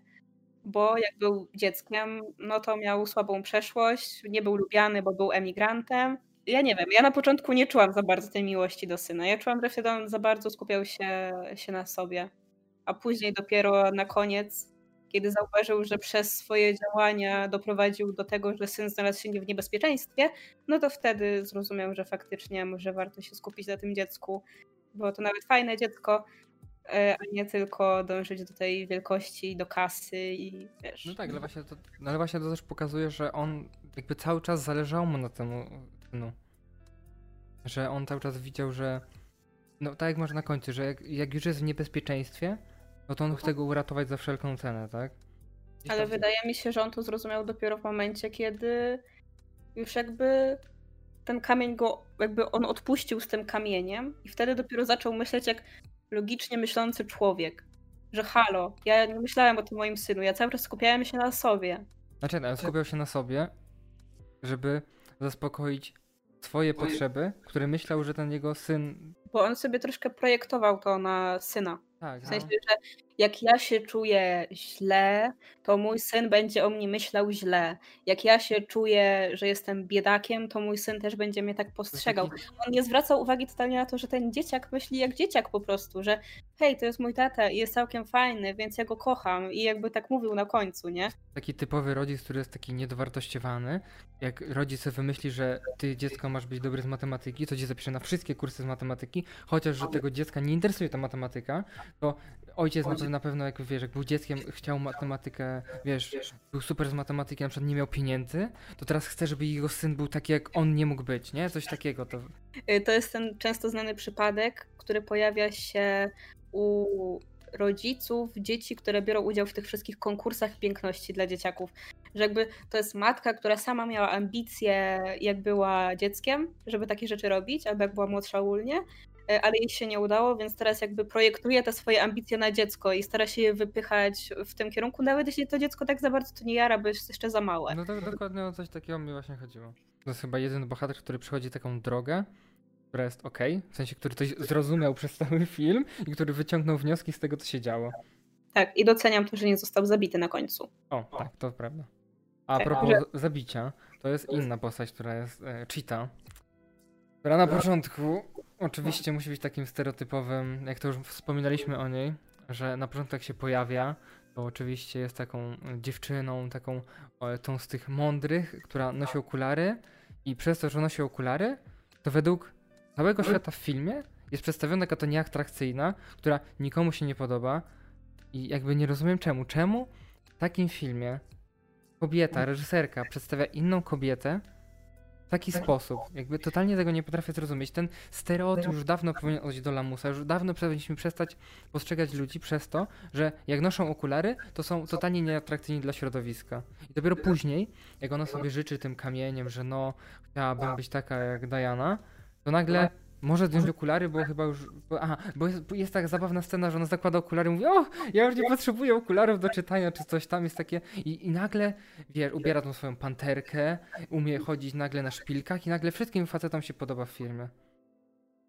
bo jak był dzieckiem, no to miał słabą przeszłość, nie był lubiany, bo był emigrantem. Ja nie wiem, ja na początku nie czułam za bardzo tej miłości do syna. Ja czułam, że wtedy on za bardzo skupiał się, się na sobie. A później dopiero na koniec, kiedy zauważył, że przez swoje działania doprowadził do tego, że syn znalazł się w niebezpieczeństwie, no to wtedy zrozumiał, że faktycznie może warto się skupić na tym dziecku, bo to nawet fajne dziecko, a nie tylko dążyć do tej wielkości, do kasy i wiesz. No tak, ale właśnie to, ale właśnie to też pokazuje, że on jakby cały czas zależał mu na temu, no, że on cały czas widział, że no tak jak masz na końcu, że jak, jak już jest w niebezpieczeństwie, no to on chce go uratować za wszelką cenę, tak? Gdzieś ale tam... wydaje mi się, że on to zrozumiał dopiero w momencie, kiedy już jakby ten kamień go, jakby on odpuścił z tym kamieniem i wtedy dopiero zaczął myśleć jak logicznie myślący człowiek, że halo, ja nie myślałem o tym moim synu, ja cały czas skupiałem się na sobie. Znaczy, no, skupiał się na sobie, żeby zaspokoić swoje potrzeby, które myślał, że ten jego syn... Bo on sobie troszkę projektował to na syna. Tak, w sensie, no, że jak ja się czuję źle, to mój syn będzie o mnie myślał źle. Jak ja się czuję, że jestem biedakiem, to mój syn też będzie mnie tak postrzegał. On nie zwracał uwagi totalnie na to, że ten dzieciak myśli jak dzieciak po prostu, że hej, to jest mój tata i jest całkiem fajny, więc ja go kocham. I jakby tak mówił na końcu, nie? Taki typowy rodzic, który jest taki niedowartościowany. Jak rodzic sobie wymyśli, że ty dziecko masz być dobry z matematyki, to ci zapisze na wszystkie kursy z matematyki, chociaż że tego dziecka nie interesuje ta matematyka, to ojciec na pewno, na pewno jak wiesz, jak był dzieckiem, chciał matematykę, wiesz, był super z matematyki, na przykład nie miał pieniędzy, to teraz chce, żeby jego syn był taki, jak on nie mógł być, nie? Coś takiego. To, to jest ten często znany przypadek, który pojawia się u rodziców dzieci, które biorą udział w tych wszystkich konkursach piękności dla dzieciaków. Że jakby to jest matka, która sama miała ambicje, jak była dzieckiem, żeby takie rzeczy robić, albo jak była młodsza ogólnie, ale jej się nie udało, więc teraz jakby projektuje te swoje ambicje na dziecko i stara się je wypychać w tym kierunku, nawet jeśli to dziecko tak za bardzo to nie jara, bo jest jeszcze za małe. No to dokładnie o coś takiego mi właśnie chodziło. To jest chyba jeden bohater, który przechodzi taką drogę, która jest okej, okay, w sensie, który coś zrozumiał przez cały film i który wyciągnął wnioski z tego, co się działo. Tak, i doceniam to, że nie został zabity na końcu. O, tak, to prawda. A tak, propos że... zabicia, to jest inna postać, która jest e, Cheetah, która na początku oczywiście musi być takim stereotypowym, jak to już wspominaliśmy o niej, że na początku jak się pojawia, to oczywiście jest taką dziewczyną, taką tą z tych mądrych, która nosi okulary i przez to, że nosi okulary, to według całego świata w filmie jest przedstawiona jako to nieatrakcyjna, która nikomu się nie podoba i jakby nie rozumiem czemu. Czemu w takim filmie kobieta, reżyserka przedstawia inną kobietę w taki sposób, jakby totalnie tego nie potrafię zrozumieć. Ten stereotyp już dawno powinien odejść do lamusa, już dawno powinniśmy przestać postrzegać ludzi przez to, że jak noszą okulary, to są totalnie nieatrakcyjni dla środowiska. I dopiero później, jak ona sobie życzy tym kamieniem, że no, chciałabym być taka jak Diana, to nagle może zdjąć okulary, bo chyba już... Bo, aha, bo jest, jest tak zabawna scena, że ona zakłada okulary i mówi o, ja już nie potrzebuję okularów do czytania czy coś tam, jest takie... I, i nagle, wiesz, ubiera tą swoją panterkę, umie chodzić nagle na szpilkach i nagle wszystkim facetom się podoba w filmie.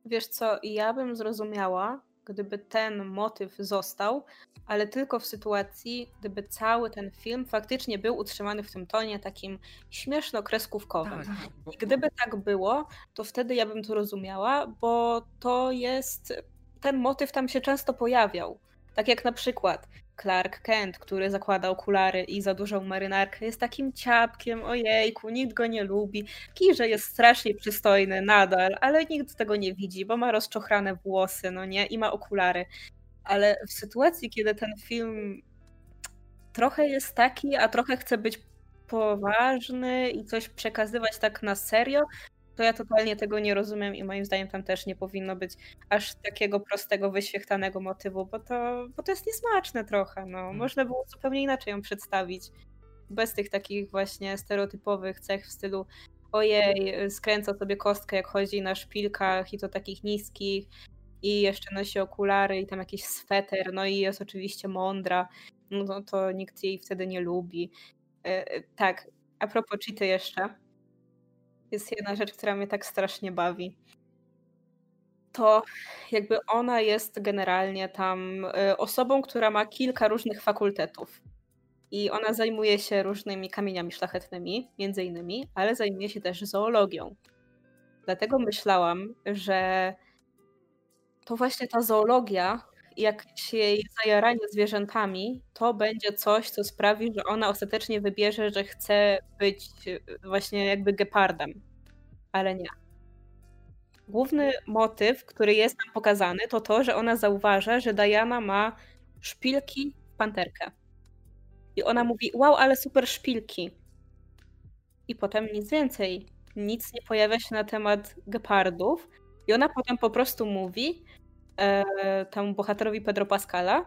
Wiesz co, ja bym zrozumiała, gdyby ten motyw został, ale tylko w sytuacji, gdyby cały ten film faktycznie był utrzymany w tym tonie takim śmieszno-kreskówkowym. Tak, bo... I gdyby tak było, to wtedy ja bym to rozumiała, bo to jest... Ten motyw tam się często pojawiał. Tak jak na przykład Clark Kent, który zakłada okulary i zadurzał marynarkę, jest takim ciapkiem, ojejku, nikt go nie lubi. Kirze jest strasznie przystojny nadal, ale nikt tego nie widzi, bo ma rozczochrane włosy, no nie, i ma okulary. Ale w sytuacji, kiedy ten film trochę jest taki, a trochę chce być poważny i coś przekazywać tak na serio, to ja totalnie tego nie rozumiem i moim zdaniem tam też nie powinno być aż takiego prostego, wyświechtanego motywu, bo to, bo to jest niesmaczne trochę. No. Można było zupełnie inaczej ją przedstawić. Bez tych takich właśnie stereotypowych cech w stylu ojej, skręca sobie kostkę jak chodzi na szpilkach i to takich niskich i jeszcze nosi okulary i tam jakiś sweter, no i jest oczywiście mądra. No to nikt jej wtedy nie lubi. Yy, tak, a propos Cheety jeszcze. Jest jedna rzecz, która mnie tak strasznie bawi. To jakby ona jest generalnie tam osobą, która ma kilka różnych fakultetów. I ona zajmuje się różnymi kamieniami szlachetnymi, między innymi, ale zajmuje się też zoologią. Dlatego myślałam, że to właśnie ta zoologia, jak się jej zajaranie zwierzętami, to będzie coś, co sprawi, że ona ostatecznie wybierze, że chce być właśnie jakby gepardem. Ale nie. Główny motyw, który jest nam pokazany, to to, że ona zauważa, że Diana ma szpilki w panterkę. I ona mówi, wow, ale super szpilki. I potem nic więcej. Nic nie pojawia się na temat gepardów. I ona potem po prostu mówi E, tam bohaterowi Pedro Pascala,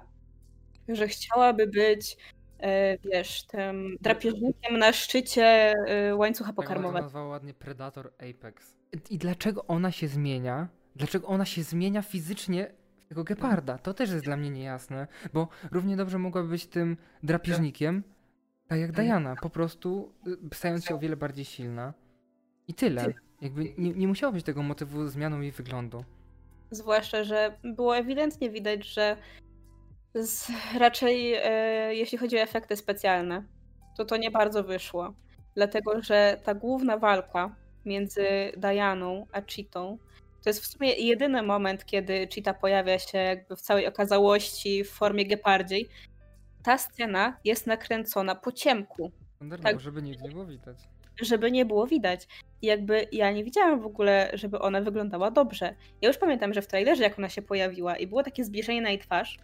że chciałaby być, e, wiesz, tym drapieżnikiem na szczycie e, łańcucha pokarmowego. Tak, nazwała ładnie Predator Apex. I dlaczego ona się zmienia? Dlaczego ona się zmienia fizycznie w tego geparda? To też jest dla mnie niejasne, bo równie dobrze mogłaby być tym drapieżnikiem, tak jak Diana, po prostu stając się o wiele bardziej silna. I tyle. Jakby nie, nie musiało być tego motywu zmianą jej wyglądu. Zwłaszcza, że było ewidentnie widać, że z, raczej e, jeśli chodzi o efekty specjalne, to to nie bardzo wyszło. Dlatego, że ta główna walka między Dianą a Cheetą, to jest w sumie jedyny moment, kiedy Cheeta pojawia się jakby w całej okazałości w formie gepardziej. Ta scena jest nakręcona po ciemku. Standardowo, tak, żeby nic nie było widać. Żeby nie było widać. I jakby ja nie widziałam w ogóle, żeby ona wyglądała dobrze. Ja już pamiętam, że w trailerze, jak ona się pojawiła i było takie zbliżenie na jej twarz,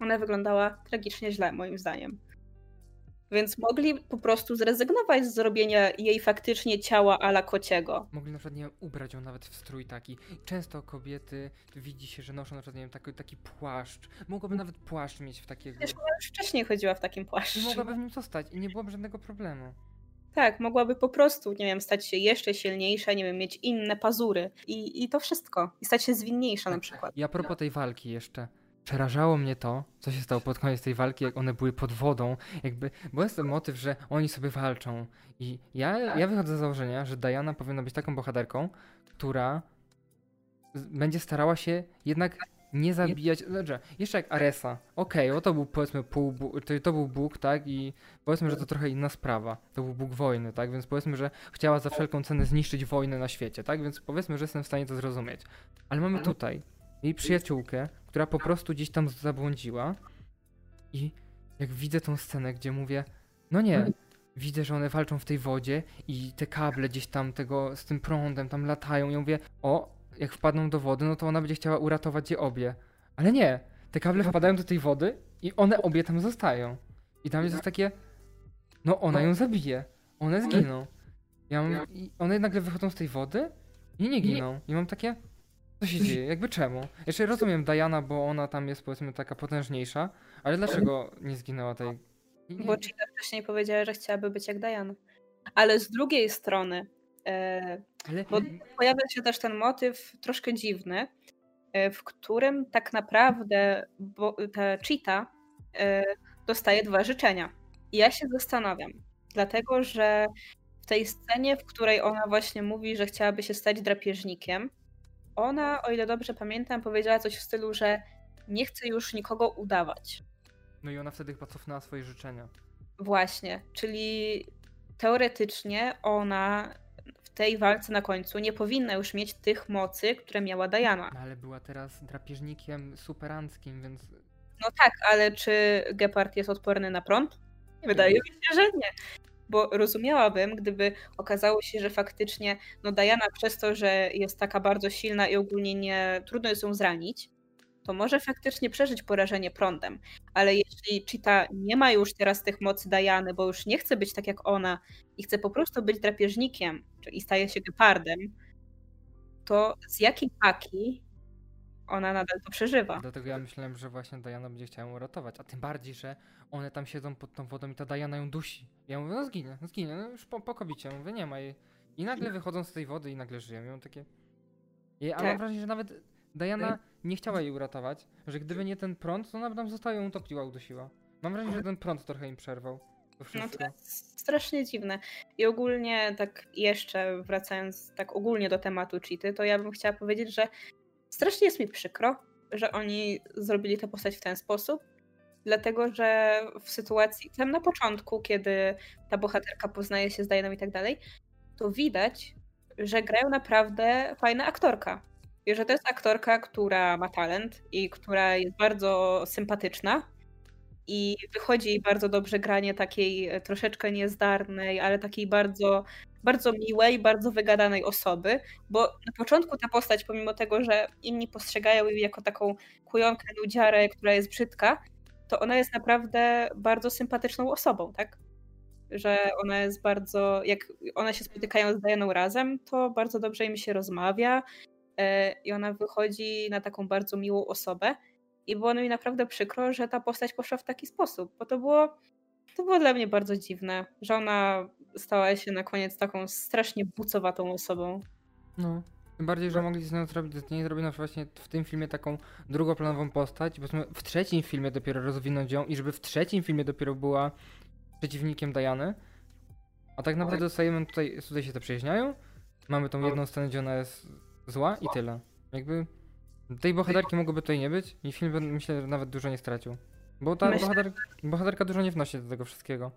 ona wyglądała tragicznie źle, moim zdaniem. Więc mogli po prostu zrezygnować z zrobienia jej faktycznie ciała a la kociego. Mogli na przykład, nie wiem, ubrać ją nawet w strój taki. Często kobiety widzi się, że noszą na przykład, nie wiem, taki, taki płaszcz. Mogłaby nawet płaszcz mieć w takiego. Wiesz, ona już wcześniej chodziła w takim płaszczu. I mogłaby w nim zostać i nie byłoby żadnego problemu. Tak, mogłaby po prostu, nie wiem, stać się jeszcze silniejsza, nie wiem, mieć inne pazury i, i to wszystko. I stać się zwinniejsza na przykład. I a propos tej walki jeszcze, przerażało mnie to, co się stało pod koniec tej walki, jak one były pod wodą, jakby, bo jest ten motyw, że oni sobie walczą i ja, ja wychodzę z założenia, że Diana powinna być taką bohaterką, która będzie starała się jednak nie zabijać, znaczy, jeszcze jak Aresa, okej, okay, to był powiedzmy pół, to, to był Bóg, tak, i powiedzmy, że to trochę inna sprawa, to był Bóg wojny, tak, więc powiedzmy, że chciała za wszelką cenę zniszczyć wojnę na świecie, tak, więc powiedzmy, że jestem w stanie to zrozumieć, ale mamy tutaj jej przyjaciółkę, która po prostu gdzieś tam zabłądziła i jak widzę tą scenę, gdzie mówię, no nie, widzę, że one walczą w tej wodzie i te kable gdzieś tam tego, z tym prądem tam latają i mówię, o, jak wpadną do wody, no to ona będzie chciała uratować je obie. Ale nie, te kable wpadają do tej wody i one obie tam zostają. I tam jest takie, no ona ją zabije, one zginą. Ja mam, i one nagle wychodzą z tej wody i nie giną. I mam takie, co się dzieje, jakby czemu? Jeszcze rozumiem Diana, bo ona tam jest powiedzmy taka potężniejsza, ale dlaczego nie zginęła tej... Nie, nie. Bo Cheetah wcześniej powiedziała, że chciałaby być jak Diana. Ale z drugiej strony, Ale... bo pojawia się też ten motyw troszkę dziwny, w którym tak naprawdę ta Cheetah dostaje dwa życzenia. I ja się zastanawiam, dlatego że w tej scenie, w której ona właśnie mówi, że chciałaby się stać drapieżnikiem, ona, o ile dobrze pamiętam, powiedziała coś w stylu, że nie chce już nikogo udawać. No i ona wtedy chyba cofnęła swoje życzenia. Właśnie, czyli teoretycznie ona tej walce na końcu nie powinna już mieć tych mocy, które miała Diana. No ale była teraz drapieżnikiem superanckim, więc... No tak, ale czy gepard jest odporny na prąd? Wydaje mi się, że nie. Bo rozumiałabym, gdyby okazało się, że faktycznie no Diana przez to, że jest taka bardzo silna i ogólnie nie trudno jest ją zranić, to może faktycznie przeżyć porażenie prądem. Ale jeśli Cheetah nie ma już teraz tych mocy Diany, bo już nie chce być tak jak ona i chce po prostu być drapieżnikiem i staje się gepardem, to z jakiej paki ona nadal to przeżywa. Dlatego ja myślałem, że właśnie Diana będzie chciała ją uratować, a tym bardziej, że one tam siedzą pod tą wodą i ta Diana ją dusi. Ja mówię, no zginę, zginę, no już po, po kobicie, mówię, nie ma jej. I nagle wychodzą z tej wody i nagle żyją. I mam takie... I, a tak. Mam wrażenie, że nawet Diana nie chciała jej uratować, że gdyby nie ten prąd, to ona tam została, ją utopiła, udusiła. Mam wrażenie, że ten prąd trochę im przerwał. To no to jest strasznie dziwne. I ogólnie tak jeszcze wracając tak ogólnie do tematu Cheaty, to ja bym chciała powiedzieć, że strasznie jest mi przykro, że oni zrobili tę postać w ten sposób, dlatego że w sytuacji, tam na początku, kiedy ta bohaterka poznaje się z Dianą i tak dalej, to widać, że grają naprawdę fajna aktorka. I że to jest aktorka, która ma talent i która jest bardzo sympatyczna i wychodzi jej bardzo dobrze granie takiej troszeczkę niezdarnej, ale takiej bardzo... bardzo miłej, bardzo wygadanej osoby, bo na początku ta postać, pomimo tego, że inni postrzegają ją jako taką kujonkę, nudziarę, która jest brzydka, to ona jest naprawdę bardzo sympatyczną osobą, tak? Że ona jest bardzo, jak one się spotykają z Dianą razem, to bardzo dobrze im się rozmawia yy, i ona wychodzi na taką bardzo miłą osobę i było mi naprawdę przykro, że ta postać poszła w taki sposób, bo to było To było dla mnie bardzo dziwne, że ona stała się na koniec taką strasznie bucowatą osobą. No, tym bardziej, że mogli z nią zrobić, z niej zrobić właśnie w tym filmie taką drugoplanową postać, bo w trzecim filmie dopiero rozwinąć ją i żeby w trzecim filmie dopiero była przeciwnikiem Diany. A tak naprawdę dostajemy tutaj, tutaj się to przyjaźniają, mamy tą jedną scenę, gdzie ona jest zła i tyle. Jakby tej bohaterki mogłoby tutaj nie być i film by, myślę, że nawet dużo nie stracił. Bo ta Myślę, bohater, bohaterka dużo nie wnosi do tego wszystkiego.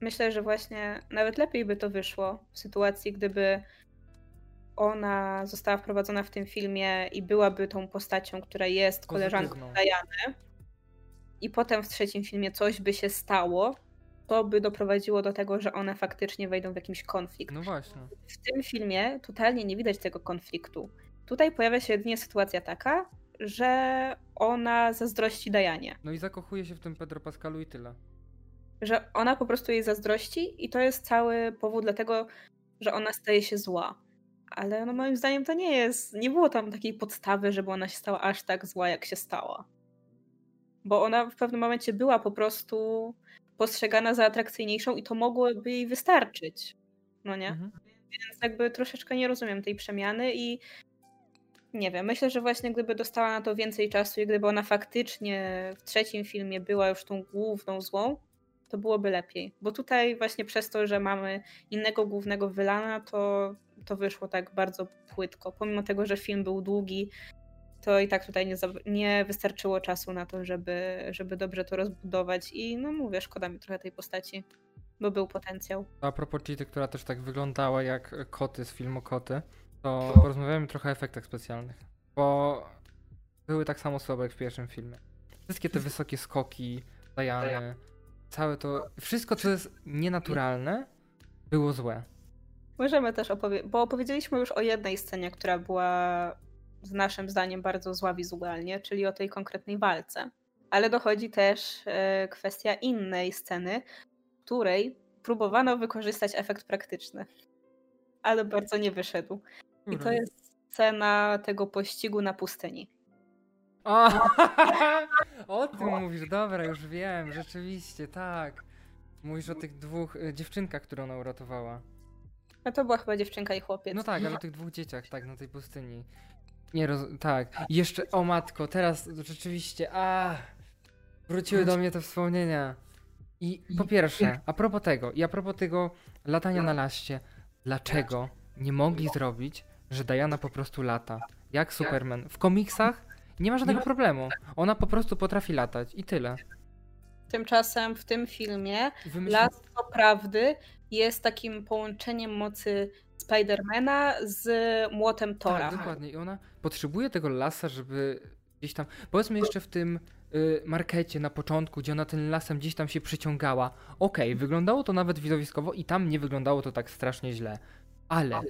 Myślę, że właśnie nawet lepiej by to wyszło w sytuacji, gdyby ona została wprowadzona w tym filmie i byłaby tą postacią, która jest koleżanką Diany. I potem w trzecim filmie coś by się stało, to by doprowadziło do tego, że one faktycznie wejdą w jakiś konflikt. No właśnie. W tym filmie totalnie nie widać tego konfliktu. Tutaj pojawia się jedynie sytuacja taka, że ona zazdrości Dianie. No i zakochuje się w tym Pedro Pascalu i tyle. Że ona po prostu jej zazdrości i to jest cały powód dlatego, że ona staje się zła. Ale no moim zdaniem to nie jest, nie było tam takiej podstawy, żeby ona się stała aż tak zła, jak się stała. Bo ona w pewnym momencie była po prostu postrzegana za atrakcyjniejszą i to mogłoby jej wystarczyć. No nie? Mhm. Więc jakby troszeczkę nie rozumiem tej przemiany i nie wiem, myślę, że właśnie gdyby dostała na to więcej czasu i gdyby ona faktycznie w trzecim filmie była już tą główną złą, to byłoby lepiej. Bo tutaj właśnie przez to, że mamy innego głównego wylana, to, to wyszło tak bardzo płytko. Pomimo tego, że film był długi, to i tak tutaj nie, za, nie wystarczyło czasu na to, żeby, żeby dobrze to rozbudować. I no mówię, szkoda mi trochę tej postaci, bo był potencjał. A propos Cheaty, która też tak wyglądała jak koty z filmu Koty, to porozmawiamy trochę o efektach specjalnych, bo były tak samo słabe jak w pierwszym filmie. Wszystkie te wysokie skoki, Diany, całe to, wszystko co jest nienaturalne było złe. Możemy też opowiedzieć, bo opowiedzieliśmy już o jednej scenie, która była z naszym zdaniem bardzo zła wizualnie, czyli o tej konkretnej walce. Ale dochodzi też y, kwestia innej sceny, w której próbowano wykorzystać efekt praktyczny, ale bardzo nie wyszedł. I to jest scena tego pościgu na pustyni. O, o tym mówisz, dobra, już wiem, rzeczywiście, tak. Mówisz o tych dwóch y, dziewczynkach, które ona uratowała. No to była chyba dziewczynka i chłopiec. No tak, ale o tych dwóch dzieciach, tak, na tej pustyni. Nie roz... Tak, jeszcze, o matko, teraz rzeczywiście, a wróciły do mnie te wspomnienia. I po pierwsze, a propos tego, i a propos tego latania na laście, dlaczego nie mogli zrobić, że Diana po prostu lata, jak Superman? W komiksach nie ma żadnego problemu. Ona po prostu potrafi latać i tyle. Tymczasem w tym filmie Wymyśl... las co prawdy jest takim połączeniem mocy Spidermana z młotem Thora. Tak, dokładnie. I ona potrzebuje tego lasa, żeby gdzieś tam, powiedzmy jeszcze w tym y, markecie na początku, gdzie ona tym lasem gdzieś tam się przyciągała. Okej, okay, wyglądało to nawet widowiskowo i tam nie wyglądało to tak strasznie źle. Ale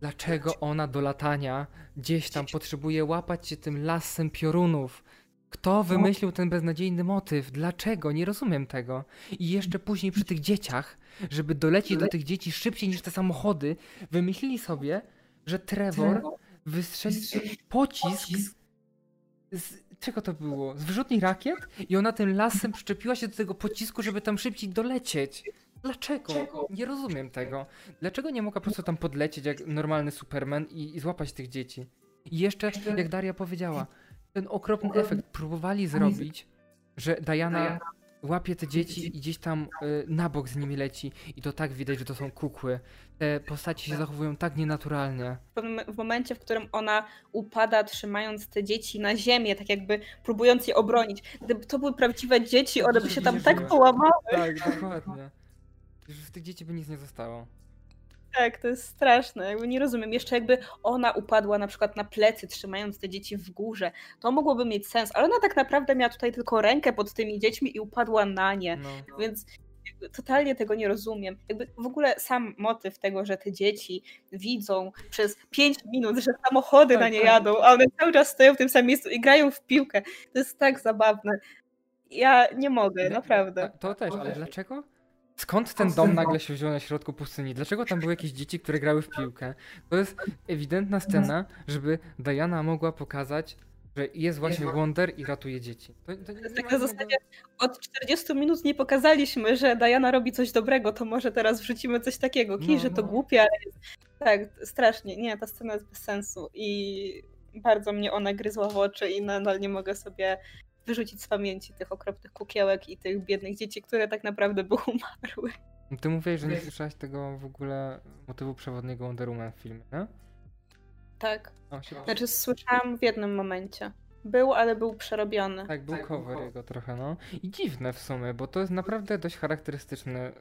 dlaczego ona do latania gdzieś tam potrzebuje łapać się tym lasem piorunów? Kto wymyślił ten beznadziejny motyw? Dlaczego? Nie rozumiem tego. I jeszcze później przy tych dzieciach, żeby dolecieć do tych dzieci szybciej niż te samochody, wymyślili sobie, że Trevor wystrzeli pocisk z... Czego to było? Z wyrzutni rakiet? I ona tym lasem przyczepiła się do tego pocisku, żeby tam szybciej dolecieć. Dlaczego? Nie rozumiem tego. Dlaczego nie mogła po prostu tam podlecieć jak normalny Superman i, i złapać tych dzieci? I jeszcze, jak Daria powiedziała, ten okropny efekt próbowali zrobić, że Diana łapie te dzieci i gdzieś tam y, na bok z nimi leci i to tak widać, że to są kukły. Te postacie się zachowują tak nienaturalnie. W momencie, w którym ona upada, trzymając te dzieci na ziemię, tak jakby próbując je obronić. Gdyby to były prawdziwe dzieci, one by się tam tak połamały. Tak, dokładnie. Z tych dzieci by nic nie zostało. Tak, to jest straszne, jakby nie rozumiem. Jeszcze jakby ona upadła na przykład na plecy, trzymając te dzieci w górze, to mogłoby mieć sens, ale ona tak naprawdę miała tutaj tylko rękę pod tymi dziećmi i upadła na nie, no, no. Więc jakby totalnie tego nie rozumiem. Jakby w ogóle sam motyw tego, że te dzieci widzą przez pięć minut, że samochody tak, na nie jadą, a one cały czas stoją w tym samym miejscu i grają w piłkę, to jest tak zabawne. Ja nie mogę, naprawdę. To, to też, ale dlaczego? Skąd ten dom nagle się wziął na środku pustyni? Dlaczego tam były jakieś dzieci, które grały w piłkę? To jest ewidentna scena, żeby Diana mogła pokazać, że jest właśnie Wonder i ratuje dzieci. To, to nie tak na zasadzie od czterdziestu minut nie pokazaliśmy, że Diana robi coś dobrego, to może teraz wrzucimy coś takiego. Kij, no, że to no. głupie, ale jest... tak, strasznie. Nie, ta scena jest bez sensu i bardzo mnie ona gryzła w oczy i nadal nie mogę sobie wyrzucić z pamięci tych okropnych kukiełek i tych biednych dzieci, które tak naprawdę by umarły. Ty mówisz, że nie słyszałaś tego w ogóle motywu przewodniego Wonder Woman w filmie, nie? Tak. O, znaczy słyszałam w jednym momencie. Był, ale był przerobiony. Tak, był tak, cover był. Jego trochę, no. I dziwne w sumie, bo to jest naprawdę dość charakterystyczny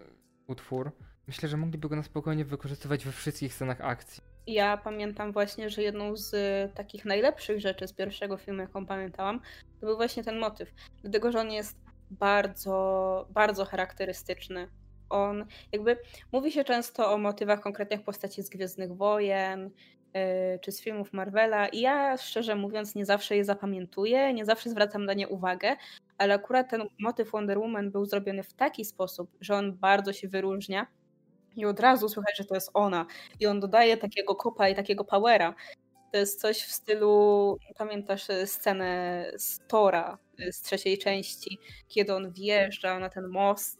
utwór. Myślę, że mogliby go na spokojnie wykorzystywać we wszystkich scenach akcji. Ja pamiętam właśnie, że jedną z takich najlepszych rzeczy z pierwszego filmu, jaką pamiętałam, to był właśnie ten motyw. Dlatego, że on jest bardzo, bardzo charakterystyczny. On jakby mówi się często o motywach konkretnych postaci z Gwiezdnych Wojen, yy, czy z filmów Marvela i ja szczerze mówiąc nie zawsze je zapamiętuję, nie zawsze zwracam na nie uwagę, ale akurat ten motyw Wonder Woman był zrobiony w taki sposób, że on bardzo się wyróżnia. I od razu słychać, że to jest ona. I on dodaje takiego kopa i takiego powera. To jest coś w stylu, pamiętasz scenę z Thora z trzeciej części, kiedy on wjeżdża na ten most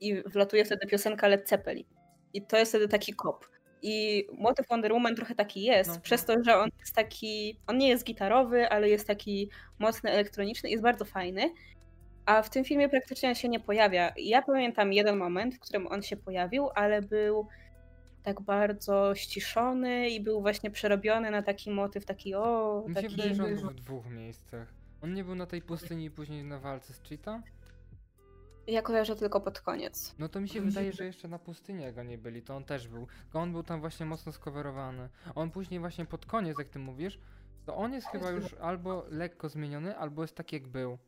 i wlatuje wtedy piosenka Led Zeppelin. I to jest wtedy taki kop. I motyw Wonder Woman trochę taki jest, no. Przez to, że on jest taki, on nie jest gitarowy, ale jest taki mocny, elektroniczny i jest bardzo fajny. A w tym filmie praktycznie on się nie pojawia. Ja pamiętam jeden moment, w którym on się pojawił, ale był tak bardzo ściszony i był właśnie przerobiony na taki motyw, taki o... Mi taki... się wydaje, że on był w dwóch miejscach. On nie był na tej pustyni i później na walce z Cheetah? Ja kojarzę tylko pod koniec. No to mi się wydaje, że jeszcze na pustyni go nie byli, to on też był. Tylko on był tam właśnie mocno skowerowany. On później właśnie pod koniec, jak ty mówisz, to on jest chyba już albo lekko zmieniony, albo jest tak jak był.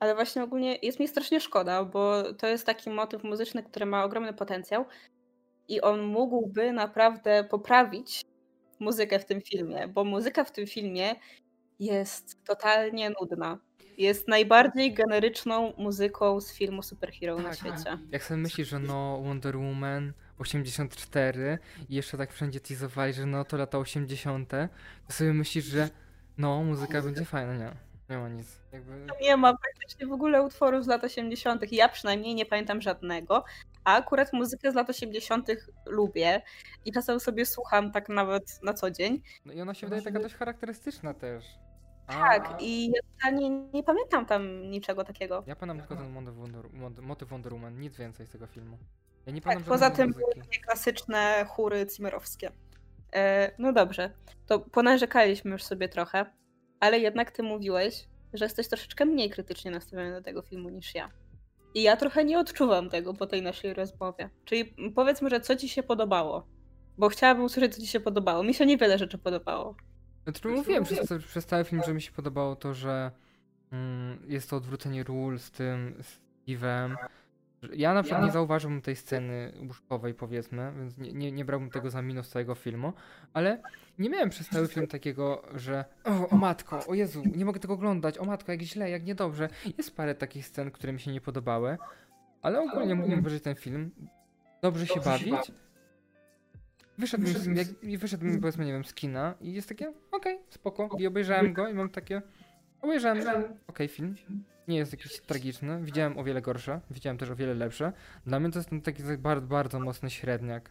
Ale właśnie ogólnie jest mi strasznie szkoda, bo to jest taki motyw muzyczny, który ma ogromny potencjał i on mógłby naprawdę poprawić muzykę w tym filmie, bo muzyka w tym filmie jest totalnie nudna. Jest najbardziej generyczną muzyką z filmu superhero tak, na świecie. Tak. Jak sobie myślisz, że no Wonder Woman osiemdziesiąt cztery i jeszcze tak wszędzie teasowali, że no to lata osiemdziesiąte, to sobie myślisz, że no muzyka będzie fajna, nie? Nie ma nic. Jakby... Nie ma praktycznie w ogóle utworów z lat osiemdziesiątych. Ja przynajmniej nie pamiętam żadnego. A akurat muzykę z lat osiemdziesiątych lubię i czasem sobie słucham tak nawet na co dzień. No i ona się wydaje taka dość charakterystyczna też. Tak, a... i ja nie, nie pamiętam tam niczego takiego. Ja pamiętam tylko ten motyw Wonder Woman, nic więcej z tego filmu. Ja nie pamiętam tak, poza tym muzyki. Były takie klasyczne chóry cimerowskie. E, no dobrze, to ponarzekaliśmy już sobie trochę. Ale jednak ty mówiłeś, że jesteś troszeczkę mniej krytycznie nastawiony do tego filmu niż ja. I ja trochę nie odczuwam tego po tej naszej rozmowie. Czyli powiedzmy, że co ci się podobało? Bo chciałabym usłyszeć, co ci się podobało. Mi się niewiele rzeczy podobało. Znaczy, mówiłem przez, przez cały film, że mi się podobało to, że mm, jest to odwrócenie ról z tym Steve'em. Ja na przykład ja... nie zauważyłbym tej sceny łóżkowej, powiedzmy, więc nie, nie, nie brałbym tego za minus całego filmu, ale nie miałem przez cały film takiego, że o, o matko, o Jezu, nie mogę tego oglądać, o matko, jak źle, jak niedobrze. Jest parę takich scen, które mi się nie podobały, ale ogólnie mógłbym wyżyć ten film, dobrze się bawić. Wyszedł, wyszedł, mi, jak, wyszedł mi, powiedzmy, nie wiem, z kina i jest takie, okej, okay, spoko. I obejrzałem go i mam takie, obejrzałem, okej, okay, film. Nie jest jakiś tragiczny. Widziałem o wiele gorsze. Widziałem też o wiele lepsze. Dla mnie to jest ten taki bardzo, bardzo mocny średniak.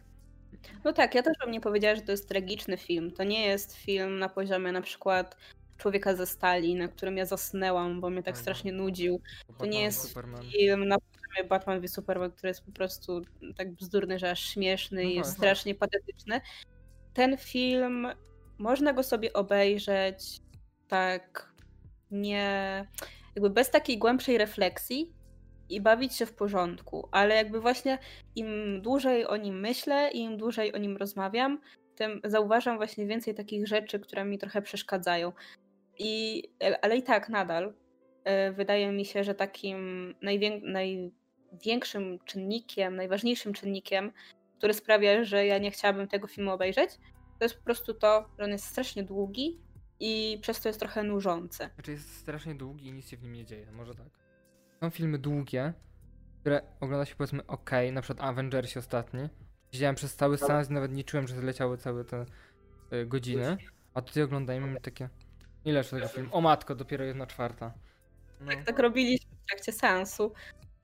No tak, ja też bym nie powiedziała, że to jest tragiczny film. To nie jest film na poziomie na przykład Człowieka ze Stali, na którym ja zasnęłam, bo mnie tak strasznie nudził. To nie jest film na poziomie Batman v Superman, który jest po prostu tak bzdurny, że aż śmieszny i jest strasznie patetyczny. Ten film, można go sobie obejrzeć tak nie... jakby bez takiej głębszej refleksji i bawić się w porządku, ale jakby właśnie im dłużej o nim myślę i im dłużej o nim rozmawiam, tym zauważam właśnie więcej takich rzeczy, które mi trochę przeszkadzają. I, ale i tak nadal y, wydaje mi się, że takim najwię- największym czynnikiem, najważniejszym czynnikiem, który sprawia, że ja nie chciałabym tego filmu obejrzeć, to jest po prostu to, że on jest strasznie długi, i przez to jest trochę nużące. Znaczy jest strasznie długi i nic się w nim nie dzieje, może tak. Są filmy długie, które ogląda się, powiedzmy, ok, na przykład Avengersi ostatni. Widziałem przez cały seans i nawet nie czułem, że zleciały całe te y, godziny. A tutaj oglądajmy takie... Ileż tego filmu? O matko, dopiero jedna czwarta. No. Tak, tak robiliśmy w trakcie seansu.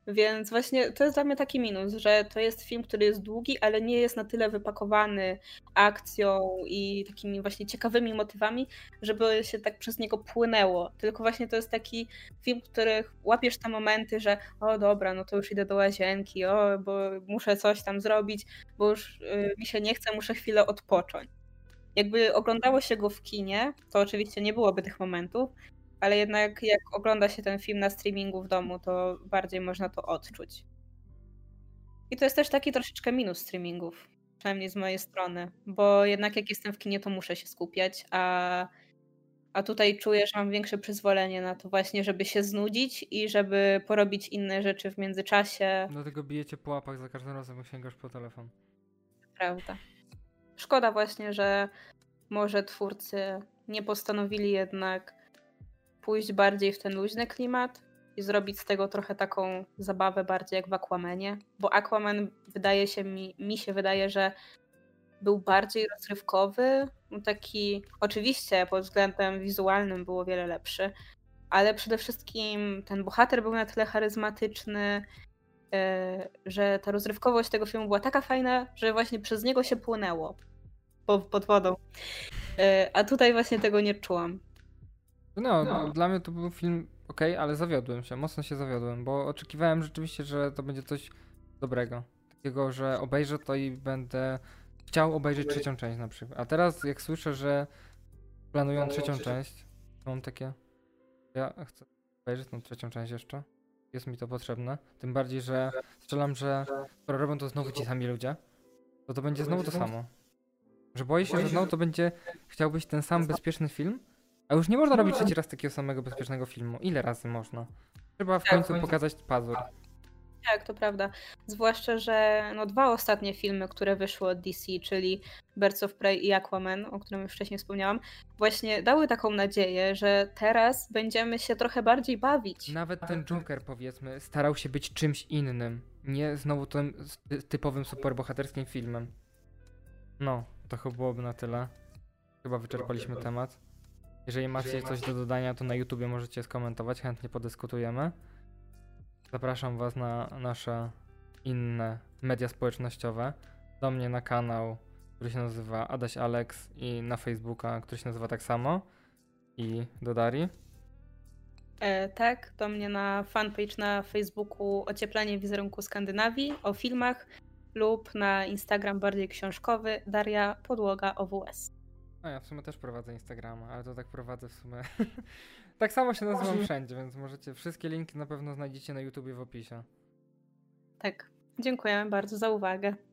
Więc właśnie to jest dla mnie taki minus, że to jest film, który jest długi, ale nie jest na tyle wypakowany akcją i takimi właśnie ciekawymi motywami, żeby się tak przez niego płynęło. Tylko właśnie to jest taki film, w których łapiesz te momenty, że o dobra, no to już idę do łazienki, o bo muszę coś tam zrobić, bo już yy, mi się nie chce, muszę chwilę odpocząć. Jakby oglądało się go w kinie, to oczywiście nie byłoby tych momentów, ale jednak jak ogląda się ten film na streamingu w domu, to bardziej można to odczuć. I to jest też taki troszeczkę minus streamingów, przynajmniej z mojej strony, bo jednak jak jestem w kinie, to muszę się skupiać, a, a tutaj czuję, że mam większe przyzwolenie na to właśnie, żeby się znudzić i żeby porobić inne rzeczy w międzyczasie. Dlatego bijecie po łapach za każdym razem, jak sięgasz po telefon. Prawda. Szkoda właśnie, że może twórcy nie postanowili jednak pójść bardziej w ten luźny klimat i zrobić z tego trochę taką zabawę bardziej jak w Aquamanie, bo Aquaman wydaje się mi, mi się wydaje, że był bardziej rozrywkowy, taki oczywiście pod względem wizualnym był o wiele lepszy, ale przede wszystkim ten bohater był na tyle charyzmatyczny, yy, że ta rozrywkowość tego filmu była taka fajna, że właśnie przez niego się płynęło pod, pod wodą, yy, a tutaj właśnie tego nie czułam. No, no, dla mnie to był film okej, okay, ale zawiodłem się, mocno się zawiodłem, bo oczekiwałem rzeczywiście, że to będzie coś dobrego. Takiego, że obejrzę to i będę chciał obejrzeć trzecią część na przykład. A teraz jak słyszę, że planują trzecią część, to mam takie... Ja chcę obejrzeć tą trzecią część jeszcze. Jest mi to potrzebne. Tym bardziej, że strzelam, że skoro robią to znowu ci sami ludzie, to to będzie znowu to samo. Że boję się, że znowu to będzie... Chciałbyś ten sam bezpieczny film? A już nie można robić trzeci raz takiego samego bezpiecznego filmu. Ile razy można? Trzeba w końcu pokazać pazur. Tak, to prawda. Zwłaszcza, że no dwa ostatnie filmy, które wyszły od D C, czyli Birds of Prey i Aquaman, o którym już wcześniej wspomniałam, właśnie dały taką nadzieję, że teraz będziemy się trochę bardziej bawić. Nawet ten Joker, powiedzmy, starał się być czymś innym. Nie znowu tym typowym superbohaterskim filmem. No, to chyba byłoby na tyle. Chyba wyczerpaliśmy temat. Jeżeli macie coś do dodania, to na YouTubie możecie skomentować, chętnie podyskutujemy. Zapraszam was na nasze inne media społecznościowe. Do mnie na kanał, który się nazywa adasaleks i na Facebooka, który się nazywa tak samo. I do Darii. E, tak, do mnie na fanpage na Facebooku Ocieplanie Wizerunku Skandynawii o filmach lub na Instagram bardziej książkowy Daria Podłoga O W S. No ja w sumie też prowadzę Instagrama, ale to tak prowadzę w sumie. Tak samo się nazywam wszędzie, więc możecie wszystkie linki na pewno znajdziecie na YouTubie w opisie. Tak, dziękujemy bardzo za uwagę.